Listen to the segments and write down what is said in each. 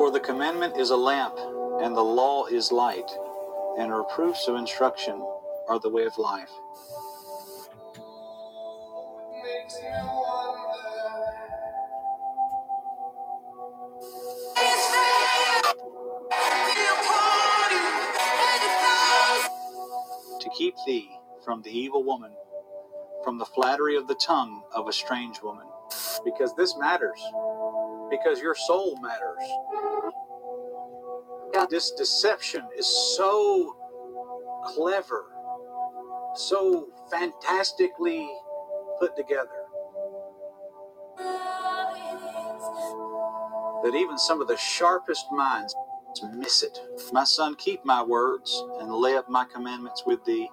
For the commandment is a lamp, and the law is light, and reproofs of instruction are the way of life. To keep thee from the evil woman, from the flattery of the tongue of a strange woman. Because this matters. Because your soul matters. Yeah. This deception is so clever, so fantastically put together, that even some of the sharpest minds miss it. My son, keep my words and lay up my commandments with thee.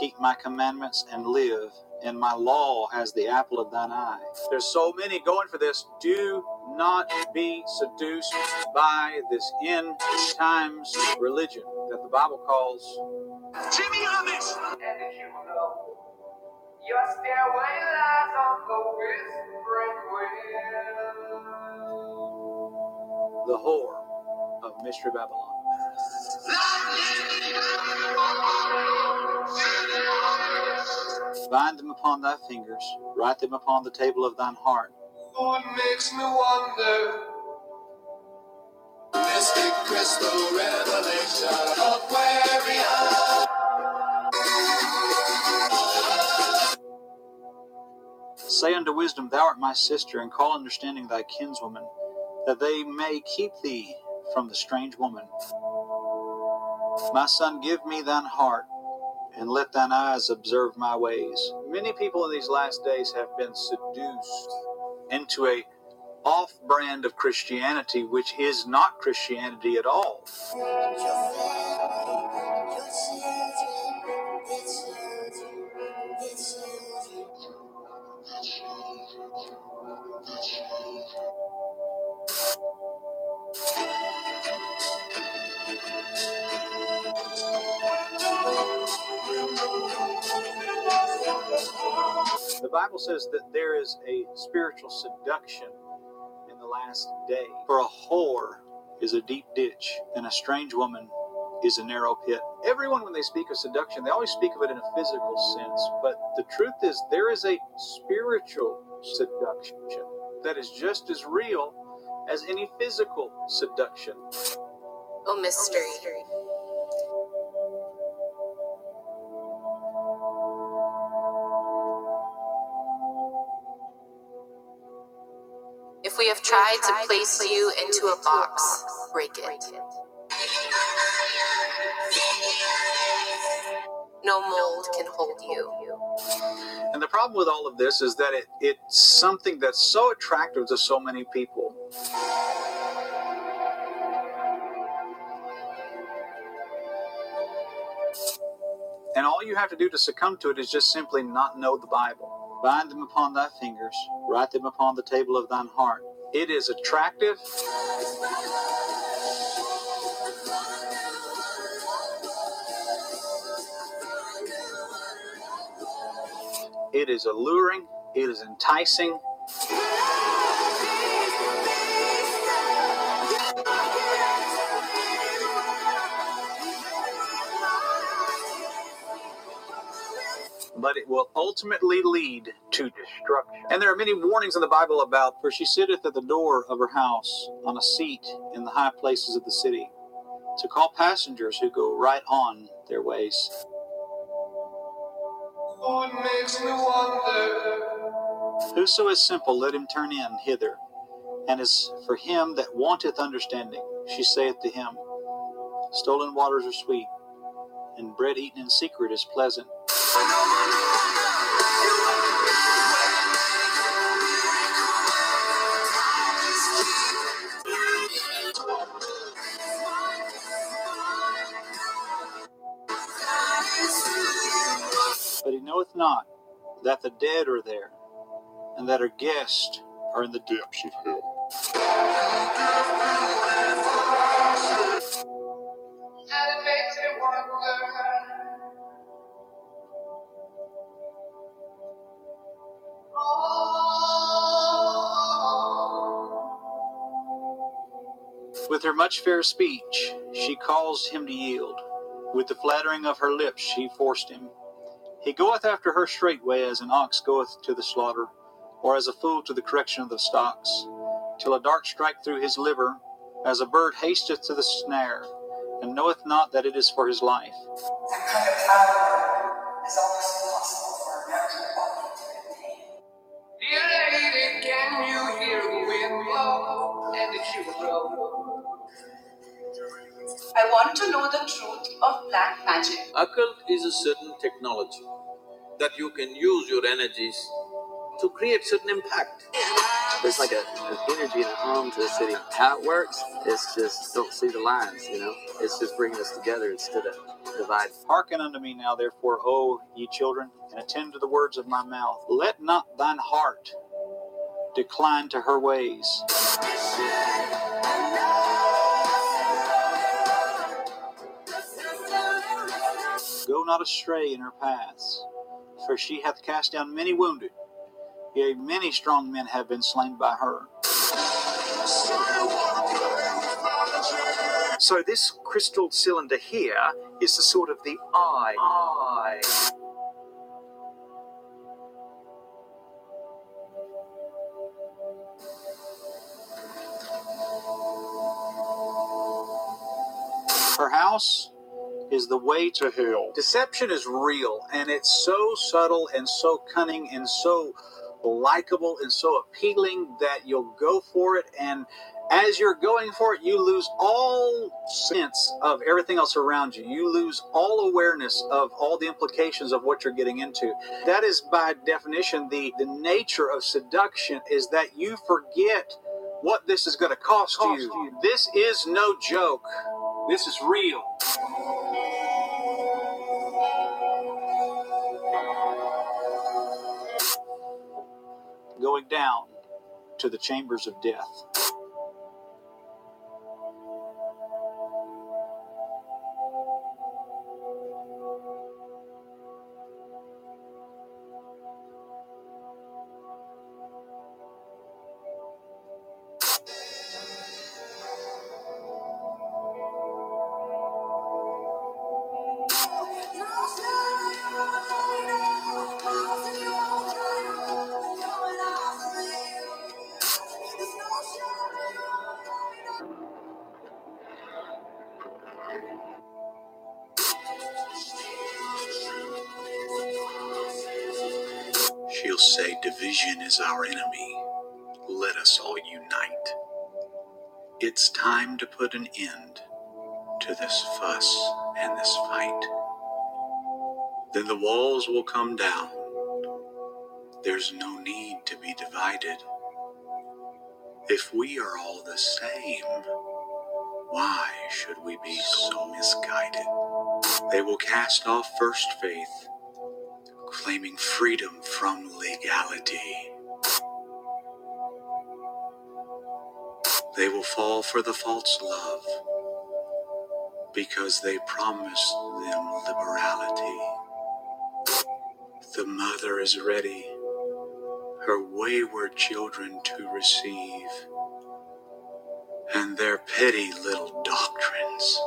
Keep my commandments and live, and my law has the apple of thine eye. There's so many going for this. Do not be seduced by this end times religion that the Bible calls Jimmy Amish. And if you know your stairway lies on the whispering wind, the whore of Mystery Babylon. Bind them upon thy fingers, write them upon the table of thine heart. Lord, makes me wonder. Mystic crystal revelation of Aquarius. Say unto wisdom, thou art my sister, and call understanding thy kinswoman, that they may keep thee from the strange woman. My son, give me thine heart, and let thine eyes observe my ways. Many people in these last days have been seduced into a off-brand of Christianity, which is not Christianity at all. The Bible says that there is a spiritual seduction in the last day. For a whore is a deep ditch, and a strange woman is a narrow pit. Everyone, when they speak of seduction, they always speak of it in a physical sense. But the truth is, there is a spiritual seduction that is just as real as any physical seduction. Oh, mystery. Oh, mystery. If we have tried to place you into a box, break it. No mold can hold you. And the problem with all of this is that it's something that's so attractive to so many people. And all you have to do to succumb to it is just simply not know the Bible. Bind them upon thy fingers, write them upon the table of thine heart. It is attractive. It is alluring. It is enticing. But it will ultimately lead to destruction. And there are many warnings in the Bible about, for she sitteth at the door of her house, on a seat in the high places of the city, to call passengers who go right on their ways. Lord, makes me wonder. Whoso is simple, let him turn in hither, and as for him that wanteth understanding, she saith to him, stolen waters are sweet, and bread eaten in secret is pleasant. But he knoweth not that the dead are there, and that our guests are in the depths of hell. With her much fair speech, she caused him to yield. With the flattering of her lips, she forced him. He goeth after her straightway as an ox goeth to the slaughter, or as a fool to the correction of the stocks, till a dart strike through his liver, as a bird hasteth to the snare, and knoweth not that it is for his life. That kind of power is always possible for a natural body to contain. Dear lady, can you hear the wind blow? And if you blow, I want to know the truth of black magic. Occult is a certain technology that you can use your energies to create certain impact. There's like an energy and a home to the city. How it works, it's just don't see the lines, you know? It's just bringing us together instead of dividing. Hearken unto me now, therefore, O ye children, and attend to the words of my mouth. Let not thine heart decline to her ways. Go not astray in her paths, for she hath cast down many wounded, yea, many strong men have been slain by her. So this crystal cylinder here is the sort of the eye. Her house is the way to hell. Deception is real, and it's so subtle and so cunning and so likable and so appealing that you'll go for it, and as you're going for it, you lose all sense of everything else around you. You lose all awareness of all the implications of what you're getting into. That is, by definition, the nature of seduction, is that you forget what this is going to cost you. This is no joke. This is real. Going down to the chambers of death. She'll say, division is our enemy. Let us all unite. It's time to put an end to this fuss and this fight. Then the walls will come down. There's no need to be divided. If we are all the same, why should we be so misguided? They will cast off first faith, claiming freedom from legality. They will fall for the false love because they promised them liberality. The mother is ready, her wayward children to receive, and their petty little doctrines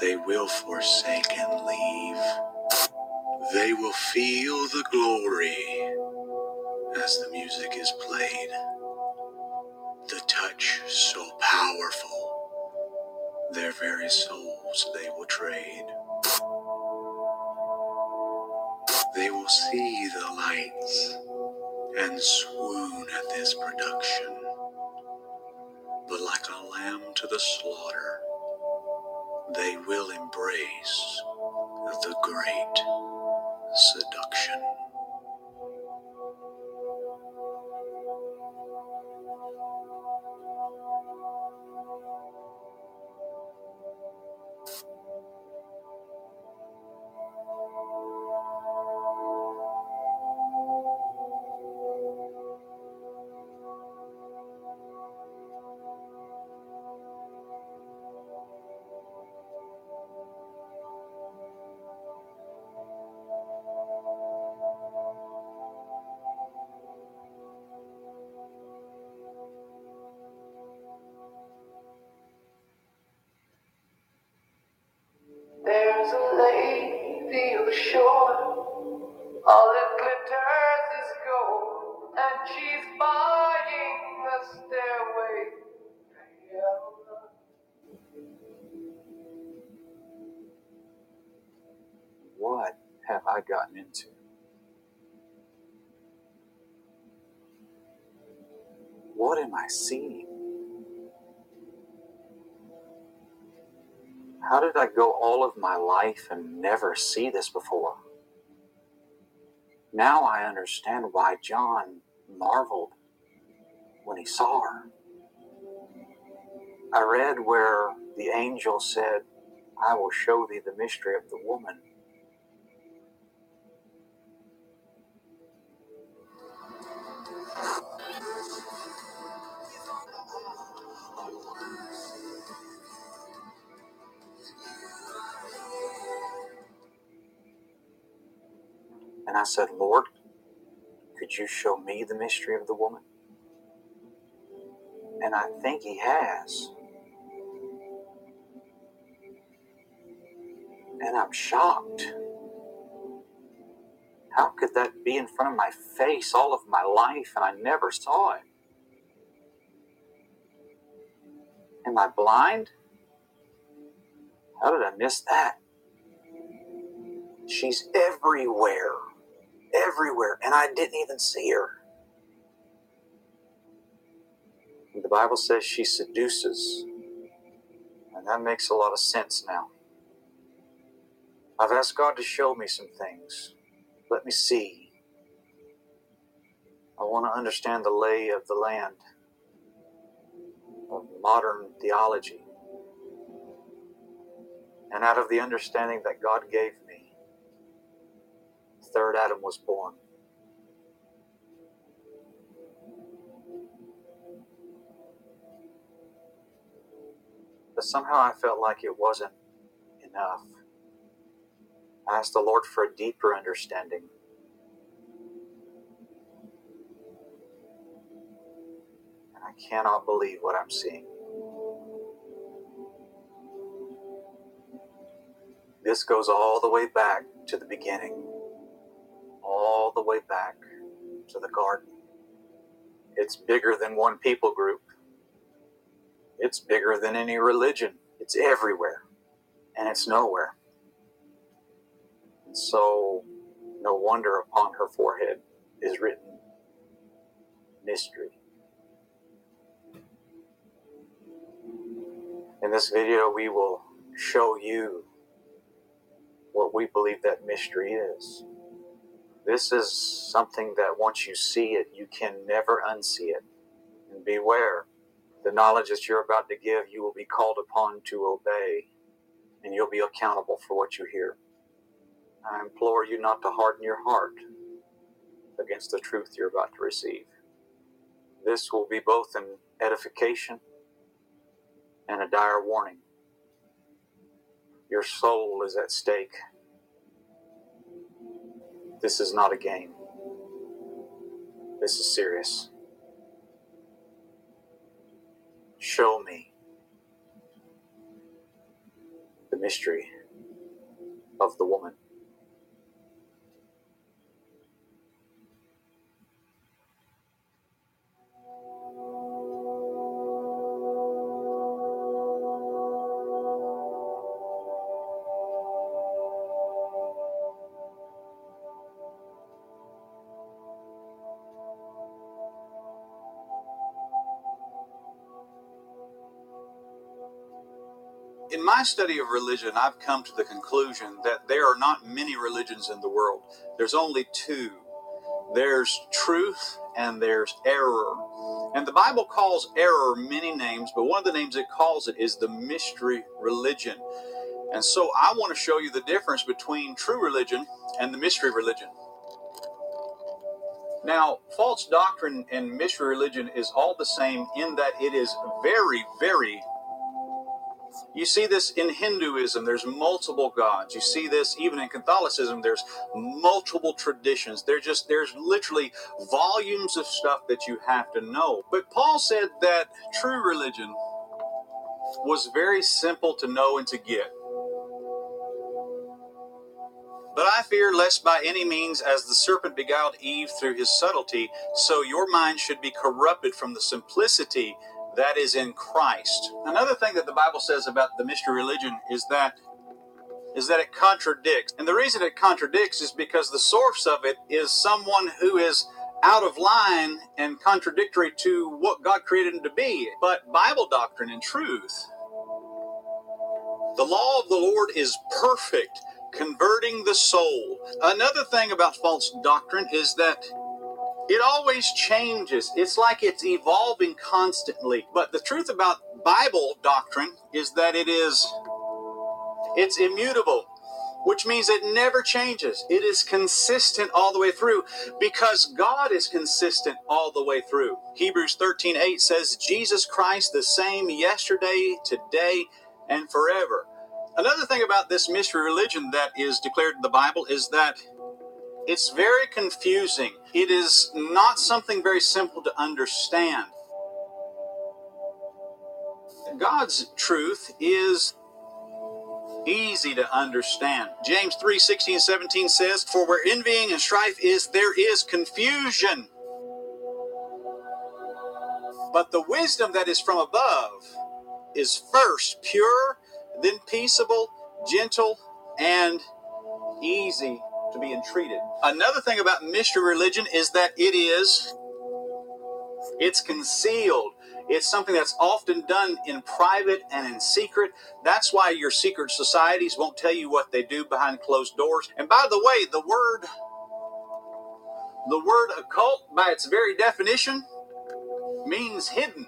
they will forsake and leave. They will feel the glory as the music is played, the touch so powerful, their very souls they will trade. They will see the lights and swoon at this production, but like a lamb to the slaughter, they will embrace the great seduction. lay thee ashore. All it glitters is gold, and she's buying the stairway to hell. What have I gotten into? What am I seeing? How did I go all of my life and never see this before? Now I understand why John marveled when he saw her. I read where the angel said, I will show thee the mystery of the woman. And I said, Lord, could you show me the mystery of the woman? And I think he has. And I'm shocked. How could that be in front of my face all of my life and I never saw it? Am I blind? How did I miss that? She's everywhere. Everywhere, and I didn't even see her. The Bible says she seduces, and that makes a lot of sense now. I've asked God to show me some things. Let me see. I want to understand the lay of the land of modern theology. And out of the understanding that God gave me, Third Adam was born. But somehow I felt like it wasn't enough. I asked the Lord for a deeper understanding. And I cannot believe what I'm seeing. This goes all the way back to the beginning. All the way back to the garden. It's bigger than one people group. It's bigger than any religion. It's everywhere. And it's nowhere. And so, no wonder upon her forehead is written, mystery. In this video, we will show you what we believe that mystery is. This is something that once you see it, you can never unsee it. And beware, the knowledge that you're about to give, you will be called upon to obey, and you'll be accountable for what you hear. I implore you not to harden your heart against the truth you're about to receive. This will be both an edification and a dire warning. Your soul is at stake. This is not a game. This is serious. Show me the mystery of the woman. In my study of religion, I've come to the conclusion that there are not many religions in the world. There's only two. There's truth and there's error. And the Bible calls error many names, but one of the names it calls it is the mystery religion. And so I want to show you the difference between true religion and the mystery religion. Now, false doctrine and mystery religion is all the same in that it is very, very You see this in Hinduism, there's multiple gods. You see this even in Catholicism, there's multiple traditions. There's literally volumes of stuff that you have to know. But Paul said that true religion was very simple to know and to get. But I fear lest by any means, as the serpent beguiled Eve through his subtlety, so your mind should be corrupted from the simplicity that is in Christ. Another thing that the Bible says about the mystery religion is that it contradicts. And the reason it contradicts is because the source of it is someone who is out of line and contradictory to what God created him to be. But Bible doctrine and truth, the law of the Lord is perfect, converting the soul. Another thing about false doctrine is that it always changes. It's like it's evolving constantly. But the truth about Bible doctrine is that it's immutable, which means it never changes. It is consistent all the way through because God is consistent all the way through. Hebrews 13:8 says, Jesus Christ the same yesterday, today, and forever. Another thing about this mystery religion that is declared in the Bible is that it's very confusing. It is not something very simple to understand. God's truth is easy to understand. James 3:16-17 says, for where envying and strife is, there is confusion. But the wisdom that is from above is first pure, then peaceable, gentle, and easy to be entreated. Another thing about mystery religion is that it's concealed. It's something that's often done in private and in secret. That's why your secret societies won't tell you what they do behind closed doors. And by the way, the word occult, by its very definition, means hidden.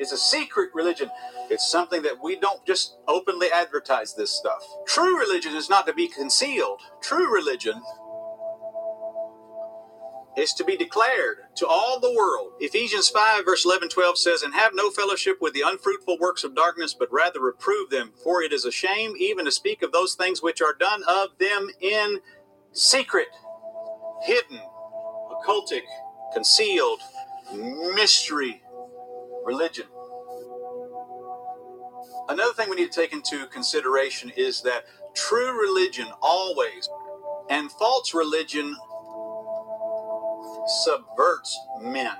It's a secret religion. It's something that we don't just openly advertise this stuff. True religion is not to be concealed. True religion is to be declared to all the world. Ephesians 5:11-12 says, and have no fellowship with the unfruitful works of darkness, but rather reprove them. For it is a shame even to speak of those things which are done of them in secret, hidden, occultic, concealed, mystery religion. Another thing we need to take into consideration is that true religion always and false religion subverts men.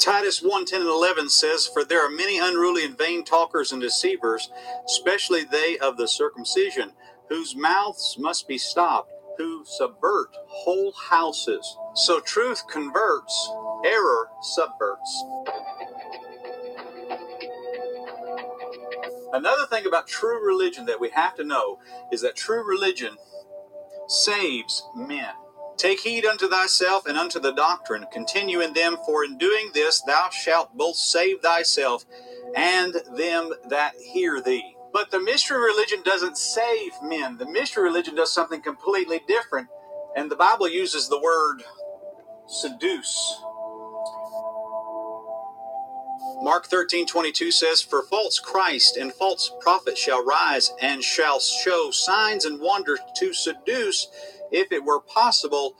Titus 1:10-11 says, for there are many unruly and vain talkers and deceivers, especially they of the circumcision, whose mouths must be stopped, who subvert whole houses. So truth converts, error subverts. Another thing about true religion that we have to know is that true religion saves men. Take heed unto thyself and unto the doctrine. Continue in them, for in doing this thou shalt both save thyself and them that hear thee. But the mystery religion doesn't save men. The mystery religion does something completely different. And the Bible uses the word seduce. Mark 13:22 says, for false Christ and false prophets shall rise and shall show signs and wonders to seduce, if it were possible,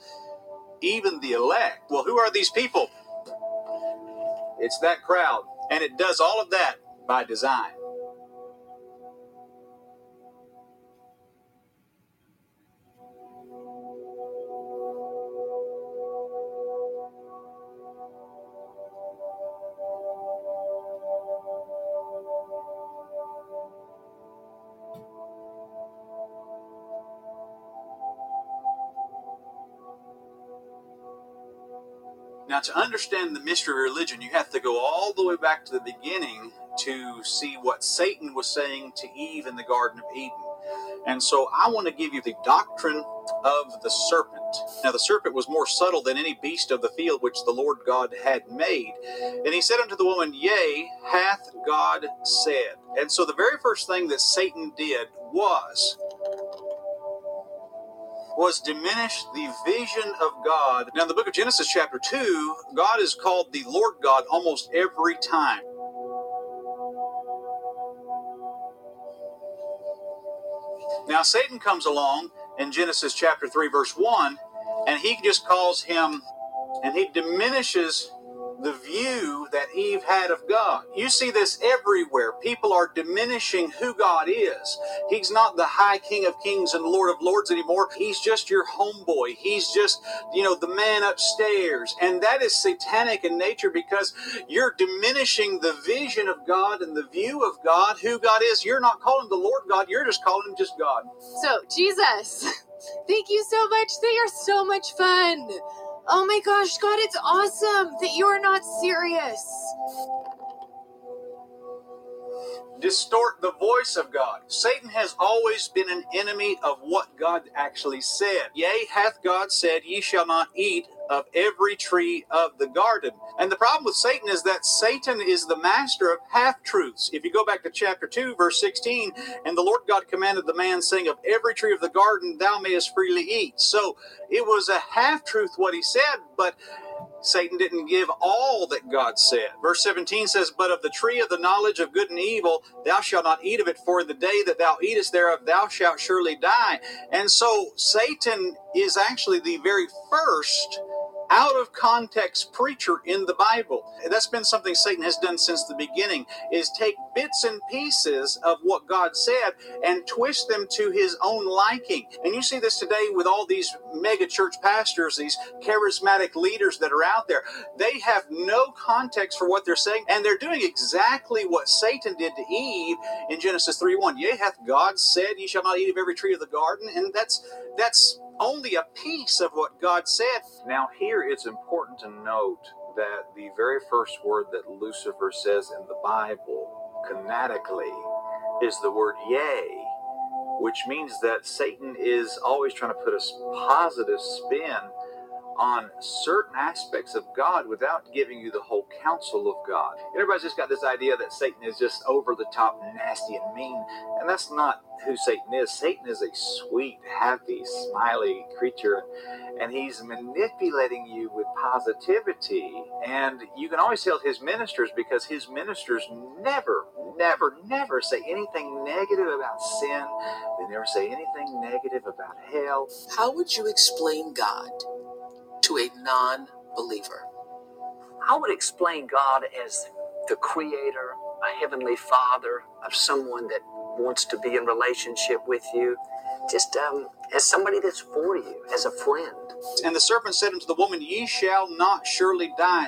even the elect. Well, who are these people? It's that crowd. And it does all of that by design. Now, to understand the mystery religion, you have to go all the way back to the beginning to see what Satan was saying to Eve in the Garden of Eden. And so I want to give you the doctrine of the serpent. Now, the serpent was more subtle than any beast of the field which the Lord God had made. And he said unto the woman, yea, hath God said. And so the very first thing that Satan did was diminish the vision of God. Now, in the book of Genesis chapter 2, God is called the Lord God almost every time. Now, Satan comes along in Genesis chapter 3, verse 1, and he just calls him, and he diminishes the view that Eve had of God. You see this everywhere. People are diminishing who God is. He's not the high King of Kings and Lord of Lords anymore. He's just your homeboy. He's just, the man upstairs. And that is satanic in nature because you're diminishing the vision of God and the view of God, who God is. You're not calling the Lord God. You're just calling him just God. So, Jesus, thank you so much. They are so much fun. Oh my gosh, God, it's awesome that you are not serious. Distort the voice of God. Satan has always been an enemy of what God actually said. Yea, hath God said, ye shall not eat of every tree of the garden. And the problem with Satan is that Satan is the master of half-truths. If you go back to chapter 2, verse 16, and the Lord God commanded the man, saying, of every tree of the garden thou mayest freely eat. So it was a half-truth what he said, but Satan didn't give all that God said. Verse 17 says, but of the tree of the knowledge of good and evil, thou shalt not eat of it, for in the day that thou eatest thereof, thou shalt surely die. And so Satan is actually the very first out of context preacher in the Bible. That's been something Satan has done since the beginning, is take bits and pieces of what God said and twist them to his own liking. And you see this today with all these mega church pastors, these charismatic leaders that are out there. They have no context for what they're saying, and they're doing exactly what Satan did to Eve in Genesis 3:1. Yea, hath God said, ye shall not eat of every tree of the garden? And that's only a piece of what God said. Now here it's important to note that the very first word that Lucifer says in the Bible, canonically, is the word yea, which means that Satan is always trying to put a positive spin on certain aspects of God without giving you the whole counsel of God. Everybody's just got this idea that Satan is just over the top, nasty and mean, and that's not who Satan is. Satan is a sweet, happy, smiley creature, and he's manipulating you with positivity. And you can always tell his ministers, because his ministers never say anything negative about sin. They never say anything negative about hell. How would you explain God to a non-believer? I would explain God as the creator, a heavenly father of someone that wants to be in relationship with you, just as somebody that's for you, as a friend. And the serpent said unto the woman, ye shall not surely die.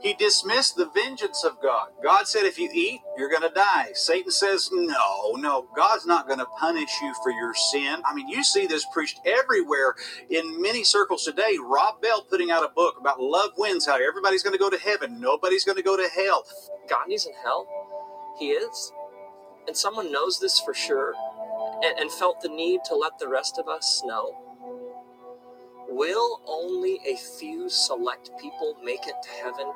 He dismissed the vengeance of God. God said, if you eat, you're going to die. Satan says, no, God's not going to punish you for your sin. I mean, you see this preached everywhere in many circles today. Rob Bell putting out a book about love wins, how everybody's going to go to heaven. Nobody's going to go to hell. God isn't hell. He is. And someone knows this for sure and felt the need to let the rest of us know. Will only a few select people make it to heaven,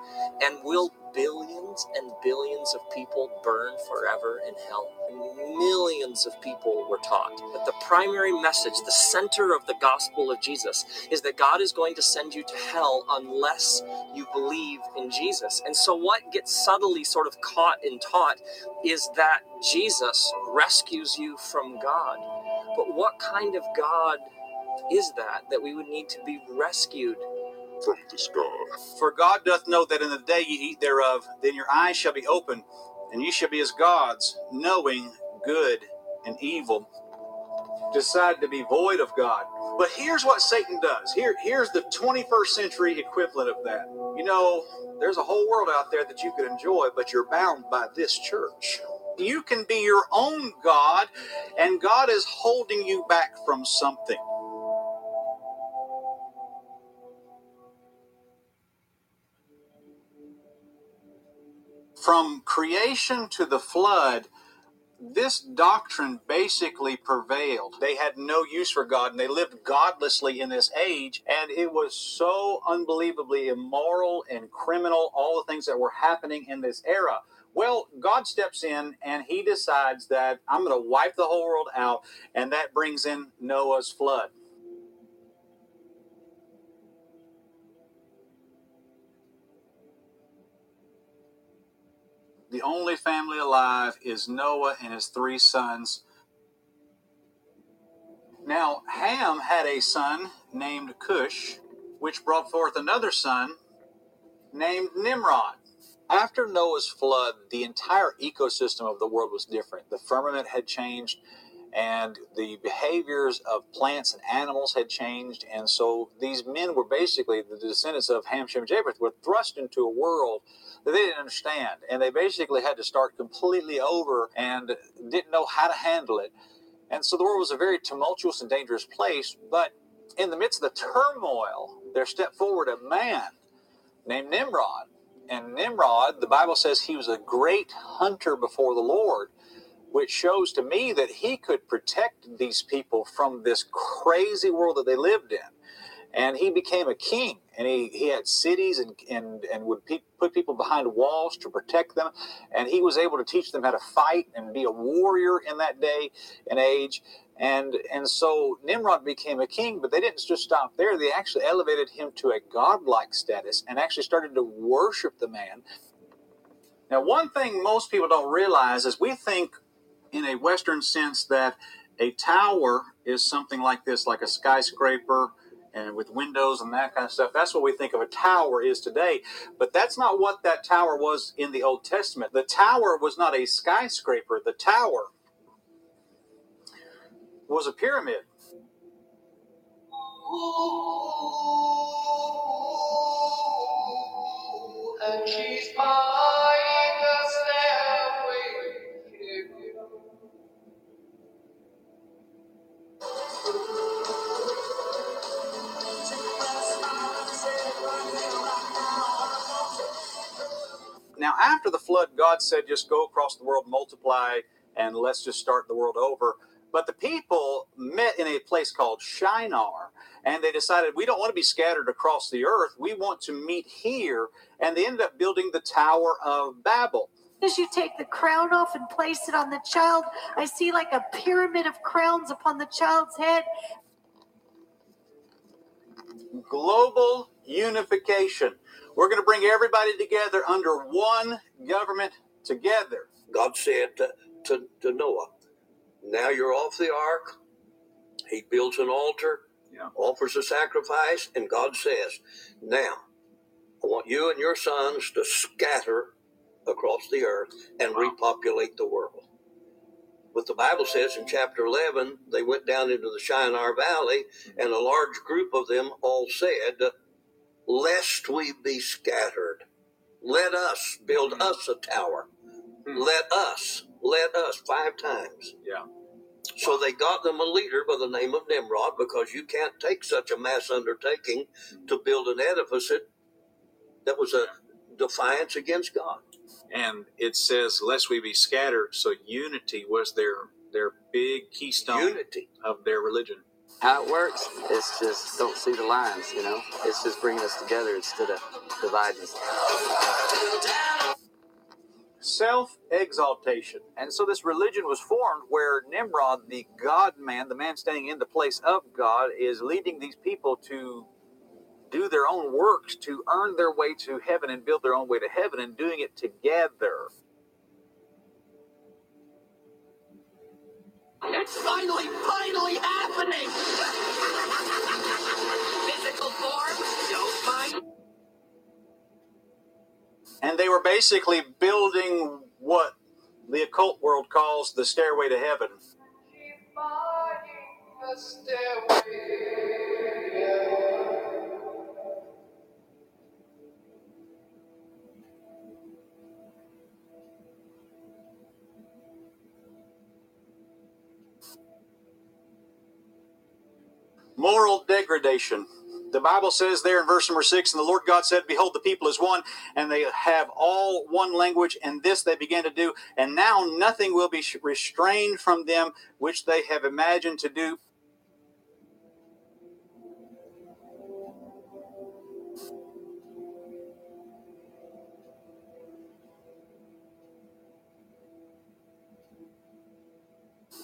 and will billions and billions of people burn forever in hell? Millions of people were taught that the primary message, the center of the gospel of Jesus, is that God is going to send you to hell unless you believe in Jesus. And so what gets subtly sort of caught and taught is that Jesus rescues you from God. But what kind of God is that we would need to be rescued from this God? For God doth know that in the day ye eat thereof, then your eyes shall be opened, and ye shall be as gods, knowing good and evil. Decide to be void of God. But here's what Satan does. Here's the 21st century equivalent of that. There's a whole world out there that you could enjoy, but you're bound by this church. You can be your own God, and God is holding you back from something. From creation to the flood, this doctrine basically prevailed. They had no use for God, and they lived godlessly in this age, and it was so unbelievably immoral and criminal, all the things that were happening in this era. Well, God steps in, and he decides that I'm going to wipe the whole world out, and that brings in Noah's flood. The only family alive is Noah and his three sons. Now, Ham had a son named Cush, which brought forth another son named Nimrod. After Noah's flood, the entire ecosystem of the world was different. The firmament had changed, and the behaviors of plants and animals had changed. And so these men were basically the descendants of Ham, Shem, and Japheth, were thrust into a world that they didn't understand. And they basically had to start completely over and didn't know how to handle it. And so the world was a very tumultuous and dangerous place. But in the midst of the turmoil, there stepped forward a man named Nimrod. And Nimrod, the Bible says he was a great hunter before the Lord, which shows to me that he could protect these people from this crazy world that they lived in. And he became a king, and he had cities and would put people behind walls to protect them. And he was able to teach them how to fight and be a warrior in that day and age. And so Nimrod became a king, but they didn't just stop there. They actually elevated him to a godlike status and actually started to worship the man. Now, one thing most people don't realize is we think in a Western sense that a tower is something like this, like a skyscraper, and with windows and that kind of stuff. That's what we think of a tower is today. But that's not what that tower was in the Old Testament. The tower was not a skyscraper. The tower was a pyramid. And she's buying the stairway. Now, after the flood, God said, just go across the world, multiply, and let's just start the world over. But the people met in a place called Shinar, and they decided, we don't want to be scattered across the earth. We want to meet here. And they ended up building the Tower of Babel. As you take the crown off and place it on the child, I see like a pyramid of crowns upon the child's head. Global unification. We're going to bring everybody together under one government together. God said to Noah, now you're off the ark. He builds an altar, offers a sacrifice, and God says, now I want you and your sons to scatter across the earth and repopulate the world. But the Bible says in chapter 11, they went down into the Shinar Valley, and a large group of them all said, lest we be scattered, let us build us a tower. Let us, five times. Yeah. So they got them a leader by the name of Nimrod, because you can't take such a mass undertaking to build an edifice that was a defiance against God. And it says, lest we be scattered. So unity was their big keystone of their religion. How it works, it's just don't see the lines, It's just bringing us together instead of dividing us. Self-exaltation. And so this religion was formed where Nimrod, the God-man, the man standing in the place of God, is leading these people to do their own works, to earn their way to heaven and build their own way to heaven, and doing it together. It's finally happening! Physical form, don't mind. And they were basically building what the occult world calls the stairway to heaven. Keep buying the stairway. Moral degradation. The Bible says there in verse number 6, and the Lord God said, behold, the people is one, and they have all one language, and this they began to do, and now nothing will be restrained from them which they have imagined to do.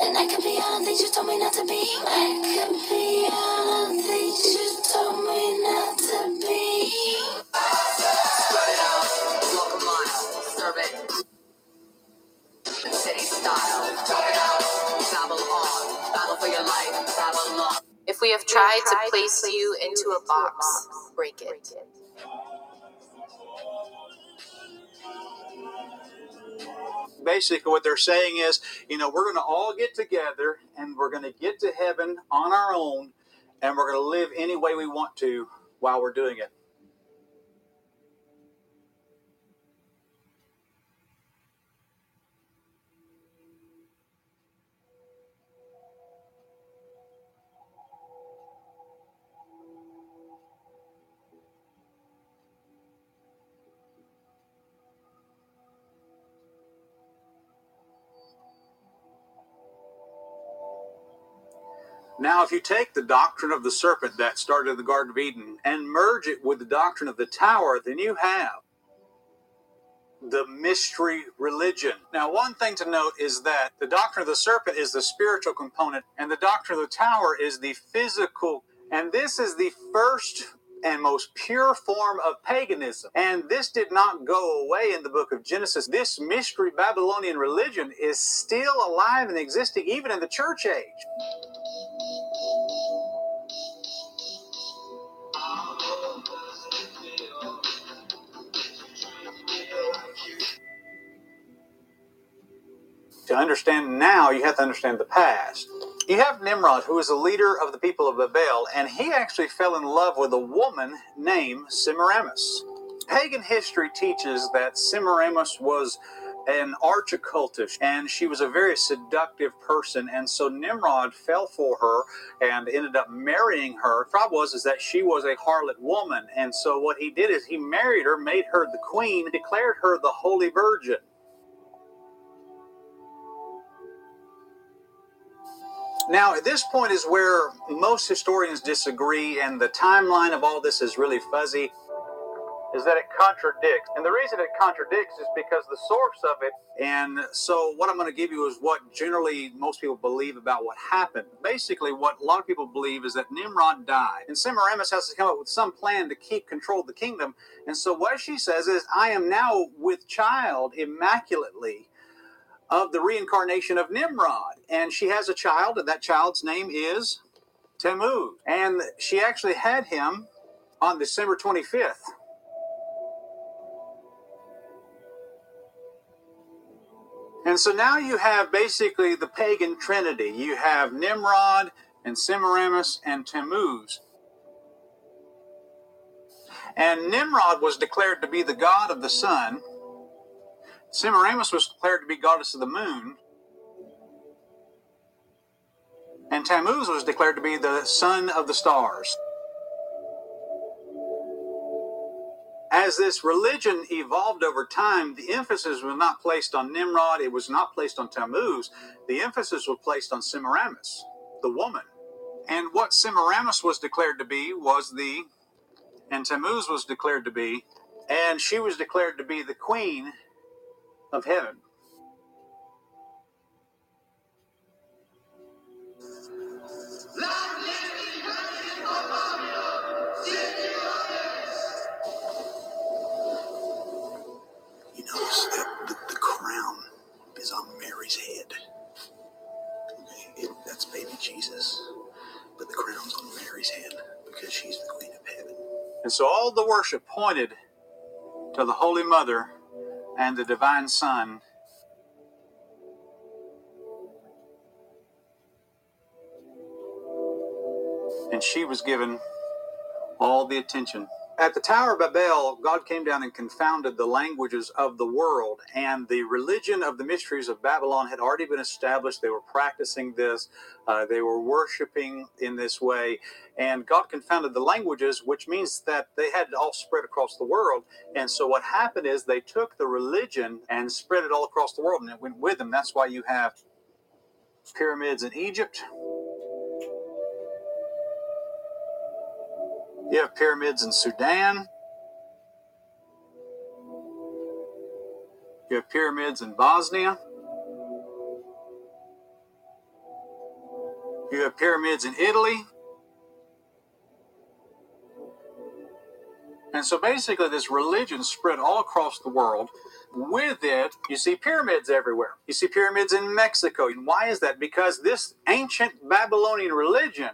And I could be all the things you told me not to be. I could be all the things you told me not to be. Start it off, walk a mile, serve it. City style, talk it out, travel on, battle for your life, travel on. If we have tried to place you into a box, break it. basically what they're saying is, we're going to all get together and we're going to get to heaven on our own, and we're going to live any way we want to while we're doing it. Now, if you take the doctrine of the serpent that started in the Garden of Eden and merge it with the doctrine of the tower, then you have the mystery religion. Now, one thing to note is that the doctrine of the serpent is the spiritual component, and the doctrine of the tower is the physical. And this is the first and most pure form of paganism. And this did not go away in the book of Genesis. This mystery Babylonian religion is still alive and existing even in the church age. To understand now, you have to understand the past. You have Nimrod, who was a leader of the people of Babel, and he actually fell in love with a woman named Semiramis. Pagan history teaches that Semiramis was an arch occultist, and she was a very seductive person, and so Nimrod fell for her and ended up marrying her. The problem was that she was a harlot woman, and so what he did is he married her, made her the queen, declared her the Holy Virgin. Now, at this point is where most historians disagree, and the timeline of all this is really fuzzy, is that it contradicts. And the reason it contradicts is because the source of it. And so what I'm going to give you is what generally most people believe about what happened. Basically, what a lot of people believe is that Nimrod died, and Semiramis has to come up with some plan to keep control of the kingdom. And so what she says is, I am now with child immaculately of the reincarnation of Nimrod. And she has a child, and that child's name is Tammuz. And she actually had him on December 25th. And so now you have basically the pagan trinity. You have Nimrod and Semiramis and Tammuz. And Nimrod was declared to be the god of the sun. Semiramis was declared to be goddess of the moon, and Tammuz was declared to be the son of the stars. As this religion evolved over time, the emphasis was not placed on Nimrod, it was not placed on Tammuz, the emphasis was placed on Semiramis, the woman. And what Semiramis was declared to be was the, and Tammuz was declared to be, and she was declared to be the queen of heaven. You notice that the crown is on Mary's head. Okay, that's baby Jesus, but the crown's on Mary's head because she's the queen of heaven. And so all the worship pointed to the Holy Mother and the divine Son. And she was given all the attention. At the Tower of Babel, God came down and confounded the languages of the world, and the religion of the mysteries of Babylon had already been established. They were practicing this. They were worshiping in this way, and God confounded the languages, which means that they had it all spread across the world. And so what happened is they took the religion and spread it all across the world, and it went with them. That's why you have pyramids in Egypt. You have pyramids in Sudan. You have pyramids in Bosnia. You have pyramids in Italy. And so basically this religion spread all across the world. With it, you see pyramids everywhere. You see pyramids in Mexico. And why is that? Because this ancient Babylonian religion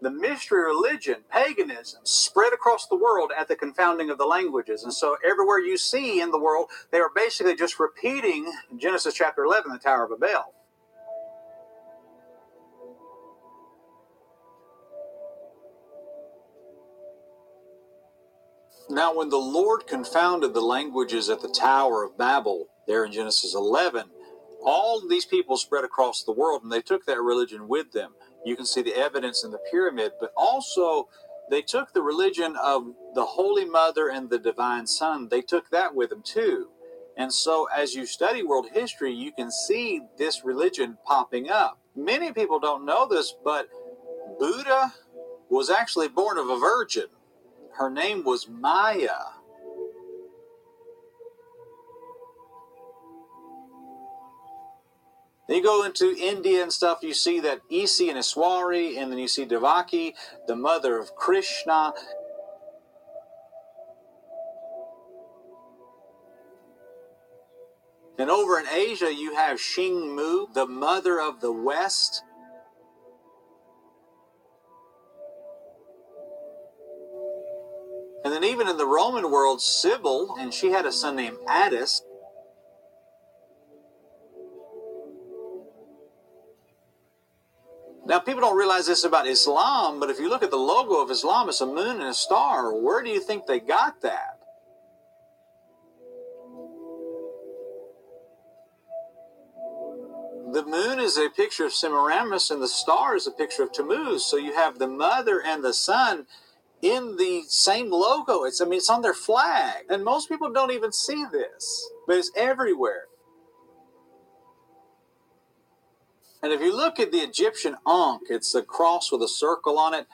the mystery religion, paganism, spread across the world at the confounding of the languages. And so everywhere you see in the world, they are basically just repeating Genesis chapter 11, the Tower of Babel. Now, when the Lord confounded the languages at the Tower of Babel, there in Genesis 11, all these people spread across the world, and they took that religion with them. You can see the evidence in the pyramid, but also they took the religion of the Holy Mother and the Divine Son. They took that with them too. And so as you study world history, you can see this religion popping up. Many people don't know this, but Buddha was actually born of a virgin. Her name was Maya. Then you go into India and stuff, you see that Isi and Iswari, and then you see Devaki, the mother of Krishna. And over in Asia, you have Xingmu, the mother of the West. And then even in the Roman world, Sibyl, and she had a son named Attis. Now, people don't realize this about Islam, but if you look at the logo of Islam, it's a moon and a star. Where do you think they got that? The moon is a picture of Semiramis, and the star is a picture of Tammuz. So you have the mother and the son in the same logo. It's on their flag, and most people don't even see this, but it's everywhere. And if you look at the Egyptian Ankh, it's a cross with a circle on it.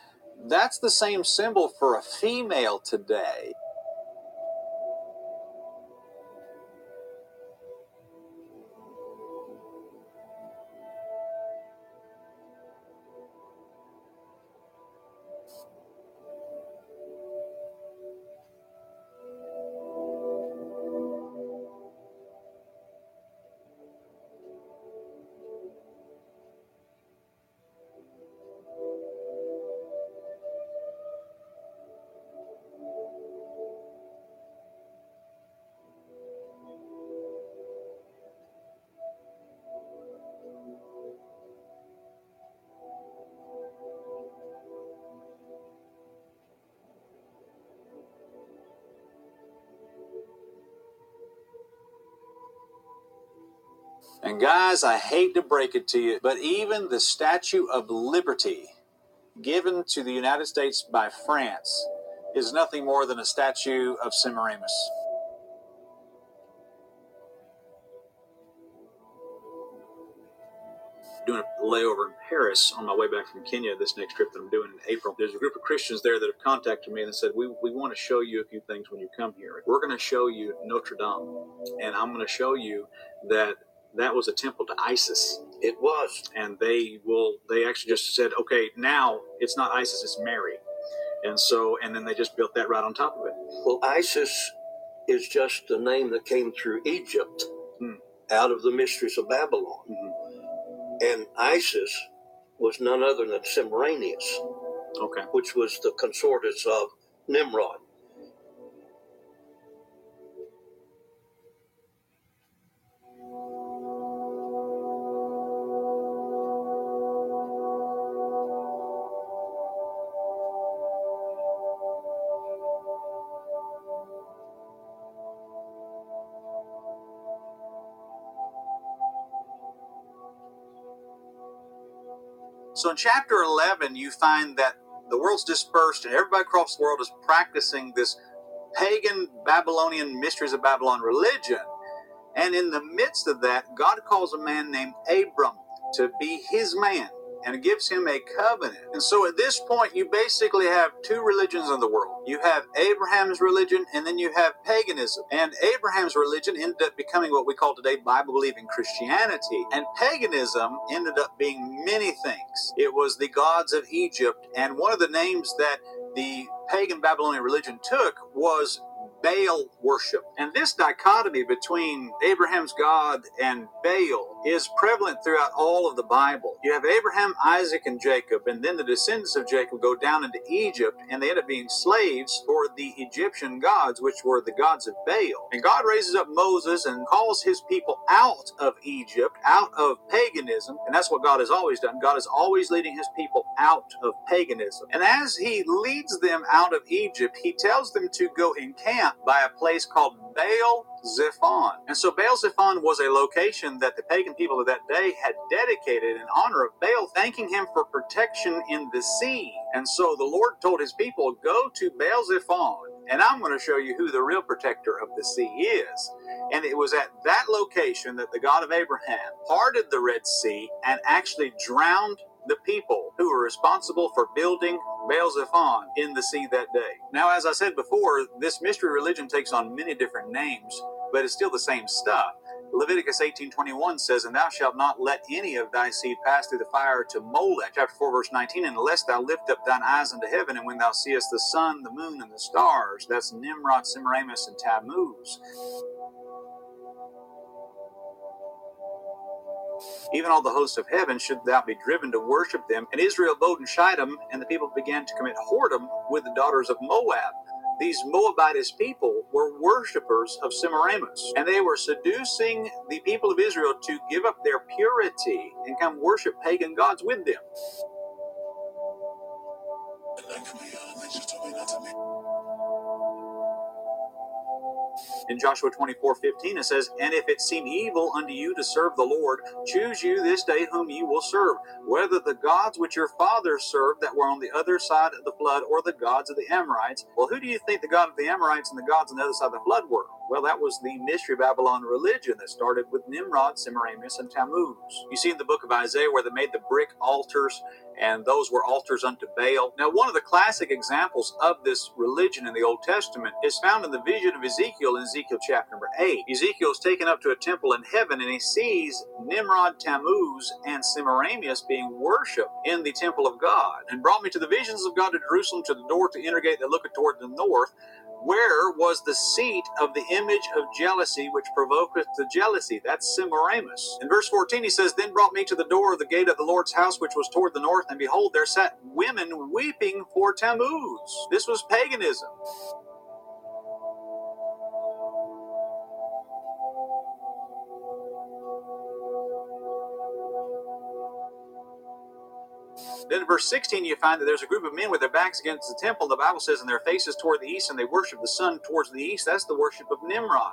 That's the same symbol for a female today. And guys, I hate to break it to you, but even the Statue of Liberty given to the United States by France is nothing more than a statue of Semiramis. Doing a layover in Paris on my way back from Kenya, this next trip that I'm doing in April. There's a group of Christians there that have contacted me and said, we want to show you a few things when you come here. We're going to show you Notre Dame, and I'm going to show you that was a temple to Isis. It was. And they actually just said, okay, now it's not Isis, it's Mary. And then they just built that right on top of it. Well, Isis is just the name that came through Egypt out of the mysteries of Babylon. And Isis was none other than Semiramis, which was the consortess of Nimrod. So in chapter 11, you find that the world's dispersed and everybody across the world is practicing this pagan Babylonian mysteries of Babylon religion. And in the midst of that, God calls a man named Abram to be his man and gives him a covenant. And so at this point, you basically have two religions in the world. You have Abraham's religion, and then you have paganism. And Abraham's religion ended up becoming what we call today Bible-believing Christianity. And paganism ended up being many things. It was the gods of Egypt, and one of the names that the pagan Babylonian religion took was Baal worship. And this dichotomy between Abraham's God and Baal is prevalent throughout all of the Bible. You have Abraham, Isaac, and Jacob, and then the descendants of Jacob go down into Egypt, and they end up being slaves for the Egyptian gods, which were the gods of Baal. And God raises up Moses and calls his people out of Egypt, out of paganism, and that's what God has always done. God is always leading his people out of paganism. And as he leads them out of Egypt, he tells them to go encamp by a place called Baal Zephon. And so Baal Zephon was a location that the pagan people of that day had dedicated in honor of Baal, thanking him for protection in the sea. And so the Lord told his people, go to Baal Zephon, and I'm going to show you who the real protector of the sea is. And it was at that location that the God of Abraham parted the Red Sea and actually drowned the people who were responsible for building Baal Zephon in the sea that day. Now, as I said before, this mystery religion takes on many different names, but it's still the same stuff. Leviticus 18:21 says, and thou shalt not let any of thy seed pass through the fire to Molech. Chapter 4, verse 19, and lest thou lift up thine eyes unto heaven, and when thou seest the sun, the moon, and the stars. That's Nimrod, Semiramis, and Tammuz. Even all the hosts of heaven should thou be driven to worship them. And Israel abode in Shittim, and the people began to commit whoredom with the daughters of Moab. These Moabitist people were worshipers of Semiramis, and they were seducing the people of Israel to give up their purity and come worship pagan gods with them. In Joshua 24:15 it says, and if it seem evil unto you to serve the Lord, choose you this day whom you will serve, whether the gods which your fathers served that were on the other side of the flood, or the gods of the Amorites. Well, who do you think the God of the Amorites and the gods on the other side of the flood were? Well, that was the mystery Babylon religion that started with Nimrod, Semiramis, and Tammuz. You see in the book of Isaiah where they made the brick altars, and those were altars unto Baal. Now, one of the classic examples of this religion in the Old Testament is found in the vision of Ezekiel in Ezekiel chapter number 8. Ezekiel is taken up to a temple in heaven, and he sees Nimrod, Tammuz, and Semiramis being worshipped in the temple of God. And brought me to the visions of God to Jerusalem, to the door to the inner gate that looketh toward the north, where was the seat of the image of jealousy which provoketh the jealousy? That's Semiramis. In verse 14 he says, then brought me to the door of the gate of the Lord's house which was toward the north, and behold, there sat women weeping for Tammuz. This was paganism. Then in verse 16, you find that there's a group of men with their backs against the temple. The Bible says, and their faces toward the east, and they worship the sun towards the east. That's the worship of Nimrod.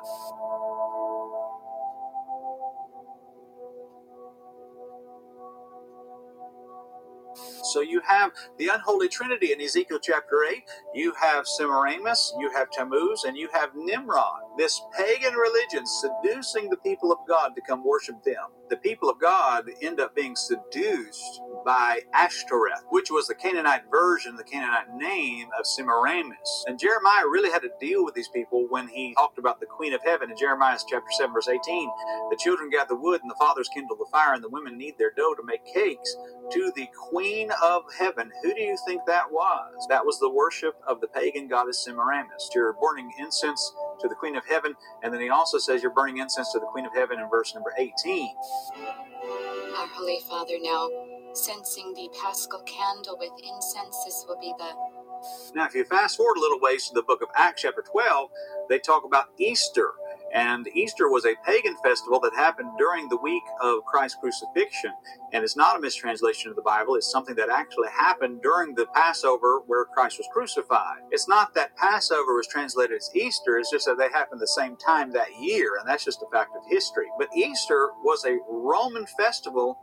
So you have the unholy trinity in Ezekiel chapter 8. You have Semiramis, you have Tammuz, and you have Nimrod. This pagan religion seducing the people of God to come worship them. The people of God end up being seduced by Ashtoreth, which was the Canaanite version, the Canaanite name of Semiramis. And Jeremiah really had to deal with these people when he talked about the Queen of Heaven in Jeremiah chapter 7, verse 18. The children gather wood, and the fathers kindle the fire, and the women knead their dough to make cakes to the Queen of Heaven. Who do you think that was? That was the worship of the pagan goddess Semiramis. You're burning incense to the Queen of Heaven, and then he also says you're burning incense to the Queen of Heaven in verse number 18. Our Holy Father, now sensing the Paschal candle with incense, this will be the... Now, if you fast forward a little ways to the book of Acts chapter 12, they talk about Easter. And Easter was a pagan festival that happened during the week of Christ's crucifixion. And it's not a mistranslation of the Bible. It's something that actually happened during the Passover where Christ was crucified. It's not that Passover was translated as Easter. It's just that they happened the same time that year. And that's just a fact of history. But Easter was a Roman festival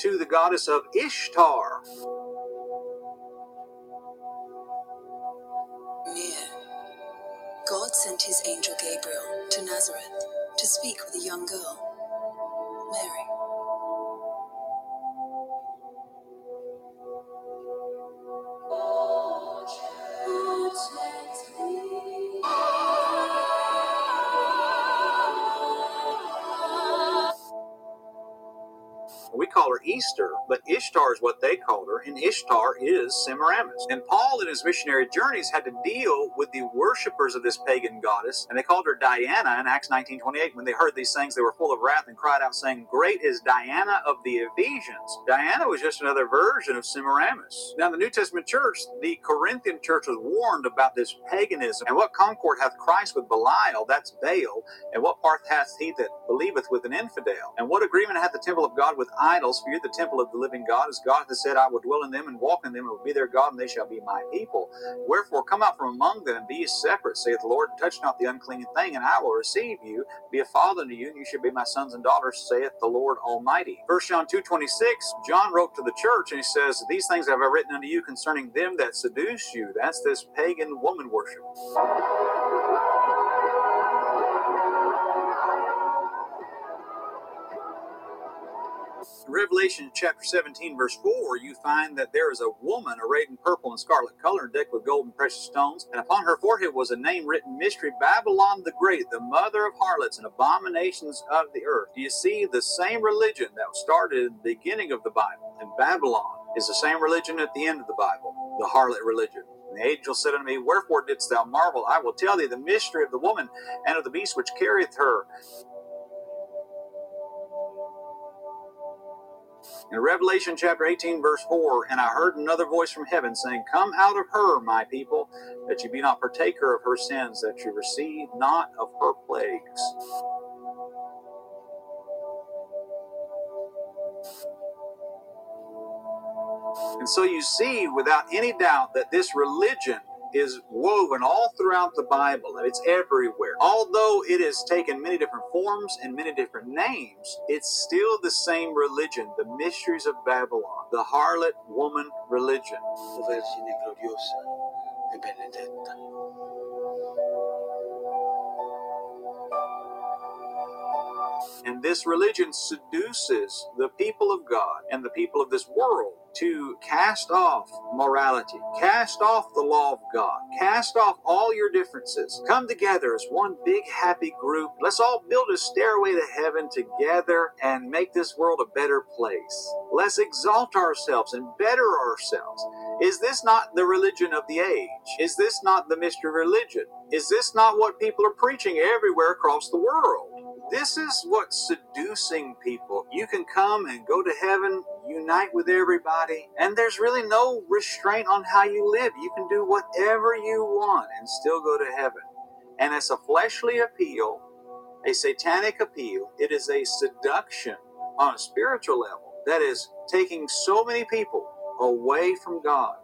to the goddess of Ishtar. Near, God sent his angel Gabriel to Nazareth to speak with a young girl, Mary. We call her for Easter, but Ishtar is what they called her, and Ishtar is Semiramis. And Paul in his missionary journeys had to deal with the worshippers of this pagan goddess, and they called her Diana in Acts 19:28. When they heard these things, they were full of wrath and cried out, saying, "Great is Diana of the Ephesians." Diana was just another version of Semiramis. Now, in the New Testament church, the Corinthian church was warned about this paganism. And what concord hath Christ with Belial? That's Baal. And what part hath he that believeth with an infidel? And what agreement hath the temple of God with idols? For you the temple of the living God, as God hath said, I will dwell in them and walk in them, and will be their God, and they shall be my people. Wherefore come out from among them, and be ye separate, saith the Lord, and touch not the unclean thing, and I will receive you, be a father unto you, and you shall be my sons and daughters, saith the Lord Almighty. 1 John 2:26, John wrote to the church, and he says, These things have I written unto you concerning them that seduce you. That's this pagan woman worship. In Revelation chapter 17, verse 4, you find that there is a woman arrayed in purple and scarlet color, decked with gold and precious stones, and upon her forehead was a name written, Mystery Babylon the Great, the mother of harlots and abominations of the earth. You see, the same religion that started in the beginning of the Bible in Babylon is the same religion at the end of the Bible, the harlot religion. And the angel said unto me, Wherefore didst thou marvel? I will tell thee the mystery of the woman and of the beast which carrieth her. In Revelation chapter 18, verse 4, And I heard another voice from heaven saying, Come out of her, my people, that you be not partaker of her sins, that you receive not of her plagues. And so you see, without any doubt, that this religion is woven all throughout the Bible, and it's everywhere. Although it has taken many different forms and many different names, it's still the same religion, the mysteries of Babylon, the harlot woman religion. And this religion seduces the people of God and the people of this world to cast off morality, cast off the law of God, cast off all your differences. Come together as one big happy group. Let's all build a stairway to heaven together and make this world a better place. Let's exalt ourselves and better ourselves. Is this not the religion of the age? Is this not the mystery religion? Is this not what people are preaching everywhere across the world? This is what's seducing people. You can come and go to heaven, unite with everybody, and there's really no restraint on how you live. You can do whatever you want and still go to heaven. And it's a fleshly appeal, a satanic appeal. It is a seduction on a spiritual level that is taking so many people away from God.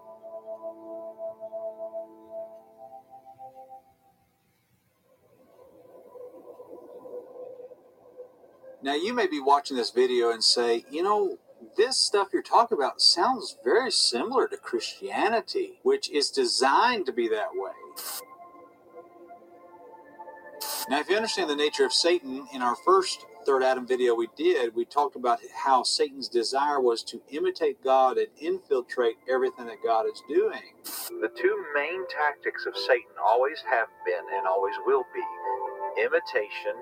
Now, you may be watching this video and say, you know, this stuff you're talking about sounds very similar to Christianity, which is designed to be that way. Now, if you understand the nature of Satan, in our first Third Adam video we talked about how Satan's desire was to imitate God and infiltrate everything that God is doing. The two main tactics of Satan always have been and always will be imitation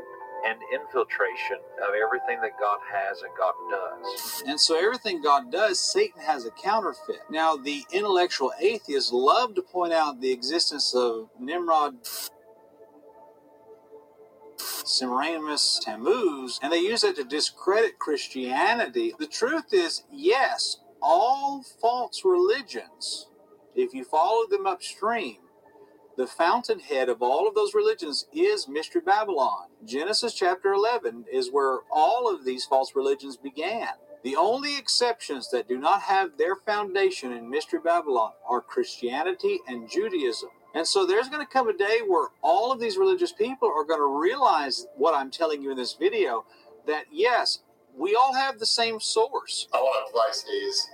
and infiltration of everything that God has and God does. And so everything God does, Satan has a counterfeit. Now, the intellectual atheists love to point out the existence of Nimrod, Semiramis, Tammuz, and they use that to discredit Christianity. The truth is, yes, all false religions, if you follow them upstream, the fountainhead of all of those religions is Mystery Babylon. Genesis chapter 11 is where all of these false religions began. The only exceptions that do not have their foundation in Mystery Babylon are Christianity and Judaism. And so there's going to come a day where all of these religious people are going to realize what I'm telling you in this video, that yes, we all have the same source. Our advice is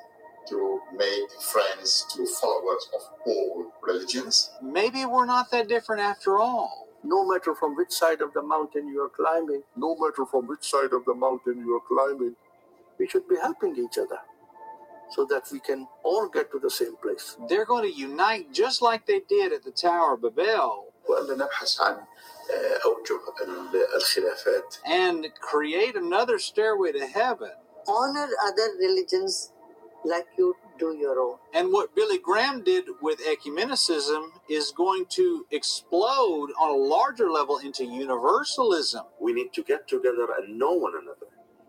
to make friends to followers of all religions. Maybe we're not that different after all. No matter from which side of the mountain you are climbing, we should be helping each other so that we can all get to the same place. They're going to unite just like they did at the Tower of Babel. And create another stairway to heaven. honor other religions like you do your own. And what Billy Graham did with ecumenicism is going to explode on a larger level into universalism. We need to get together and know one another,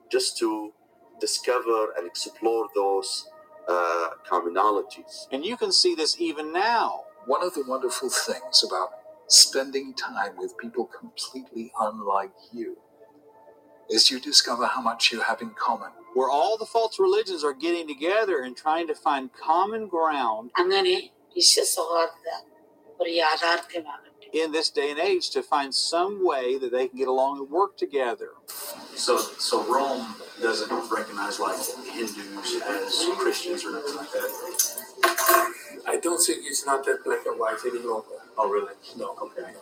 just to discover and explore those commonalities. And you can see this even now. One of the wonderful things about spending time with people completely unlike you is you discover how much you have in common. Where all the false religions are getting together and trying to find common ground in this day and age to find some way that they can get along and work together. So Rome doesn't recognize like Hindus as Christians or nothing like that. I don't think it's not that black and white any longer. Oh, really? No. Okay.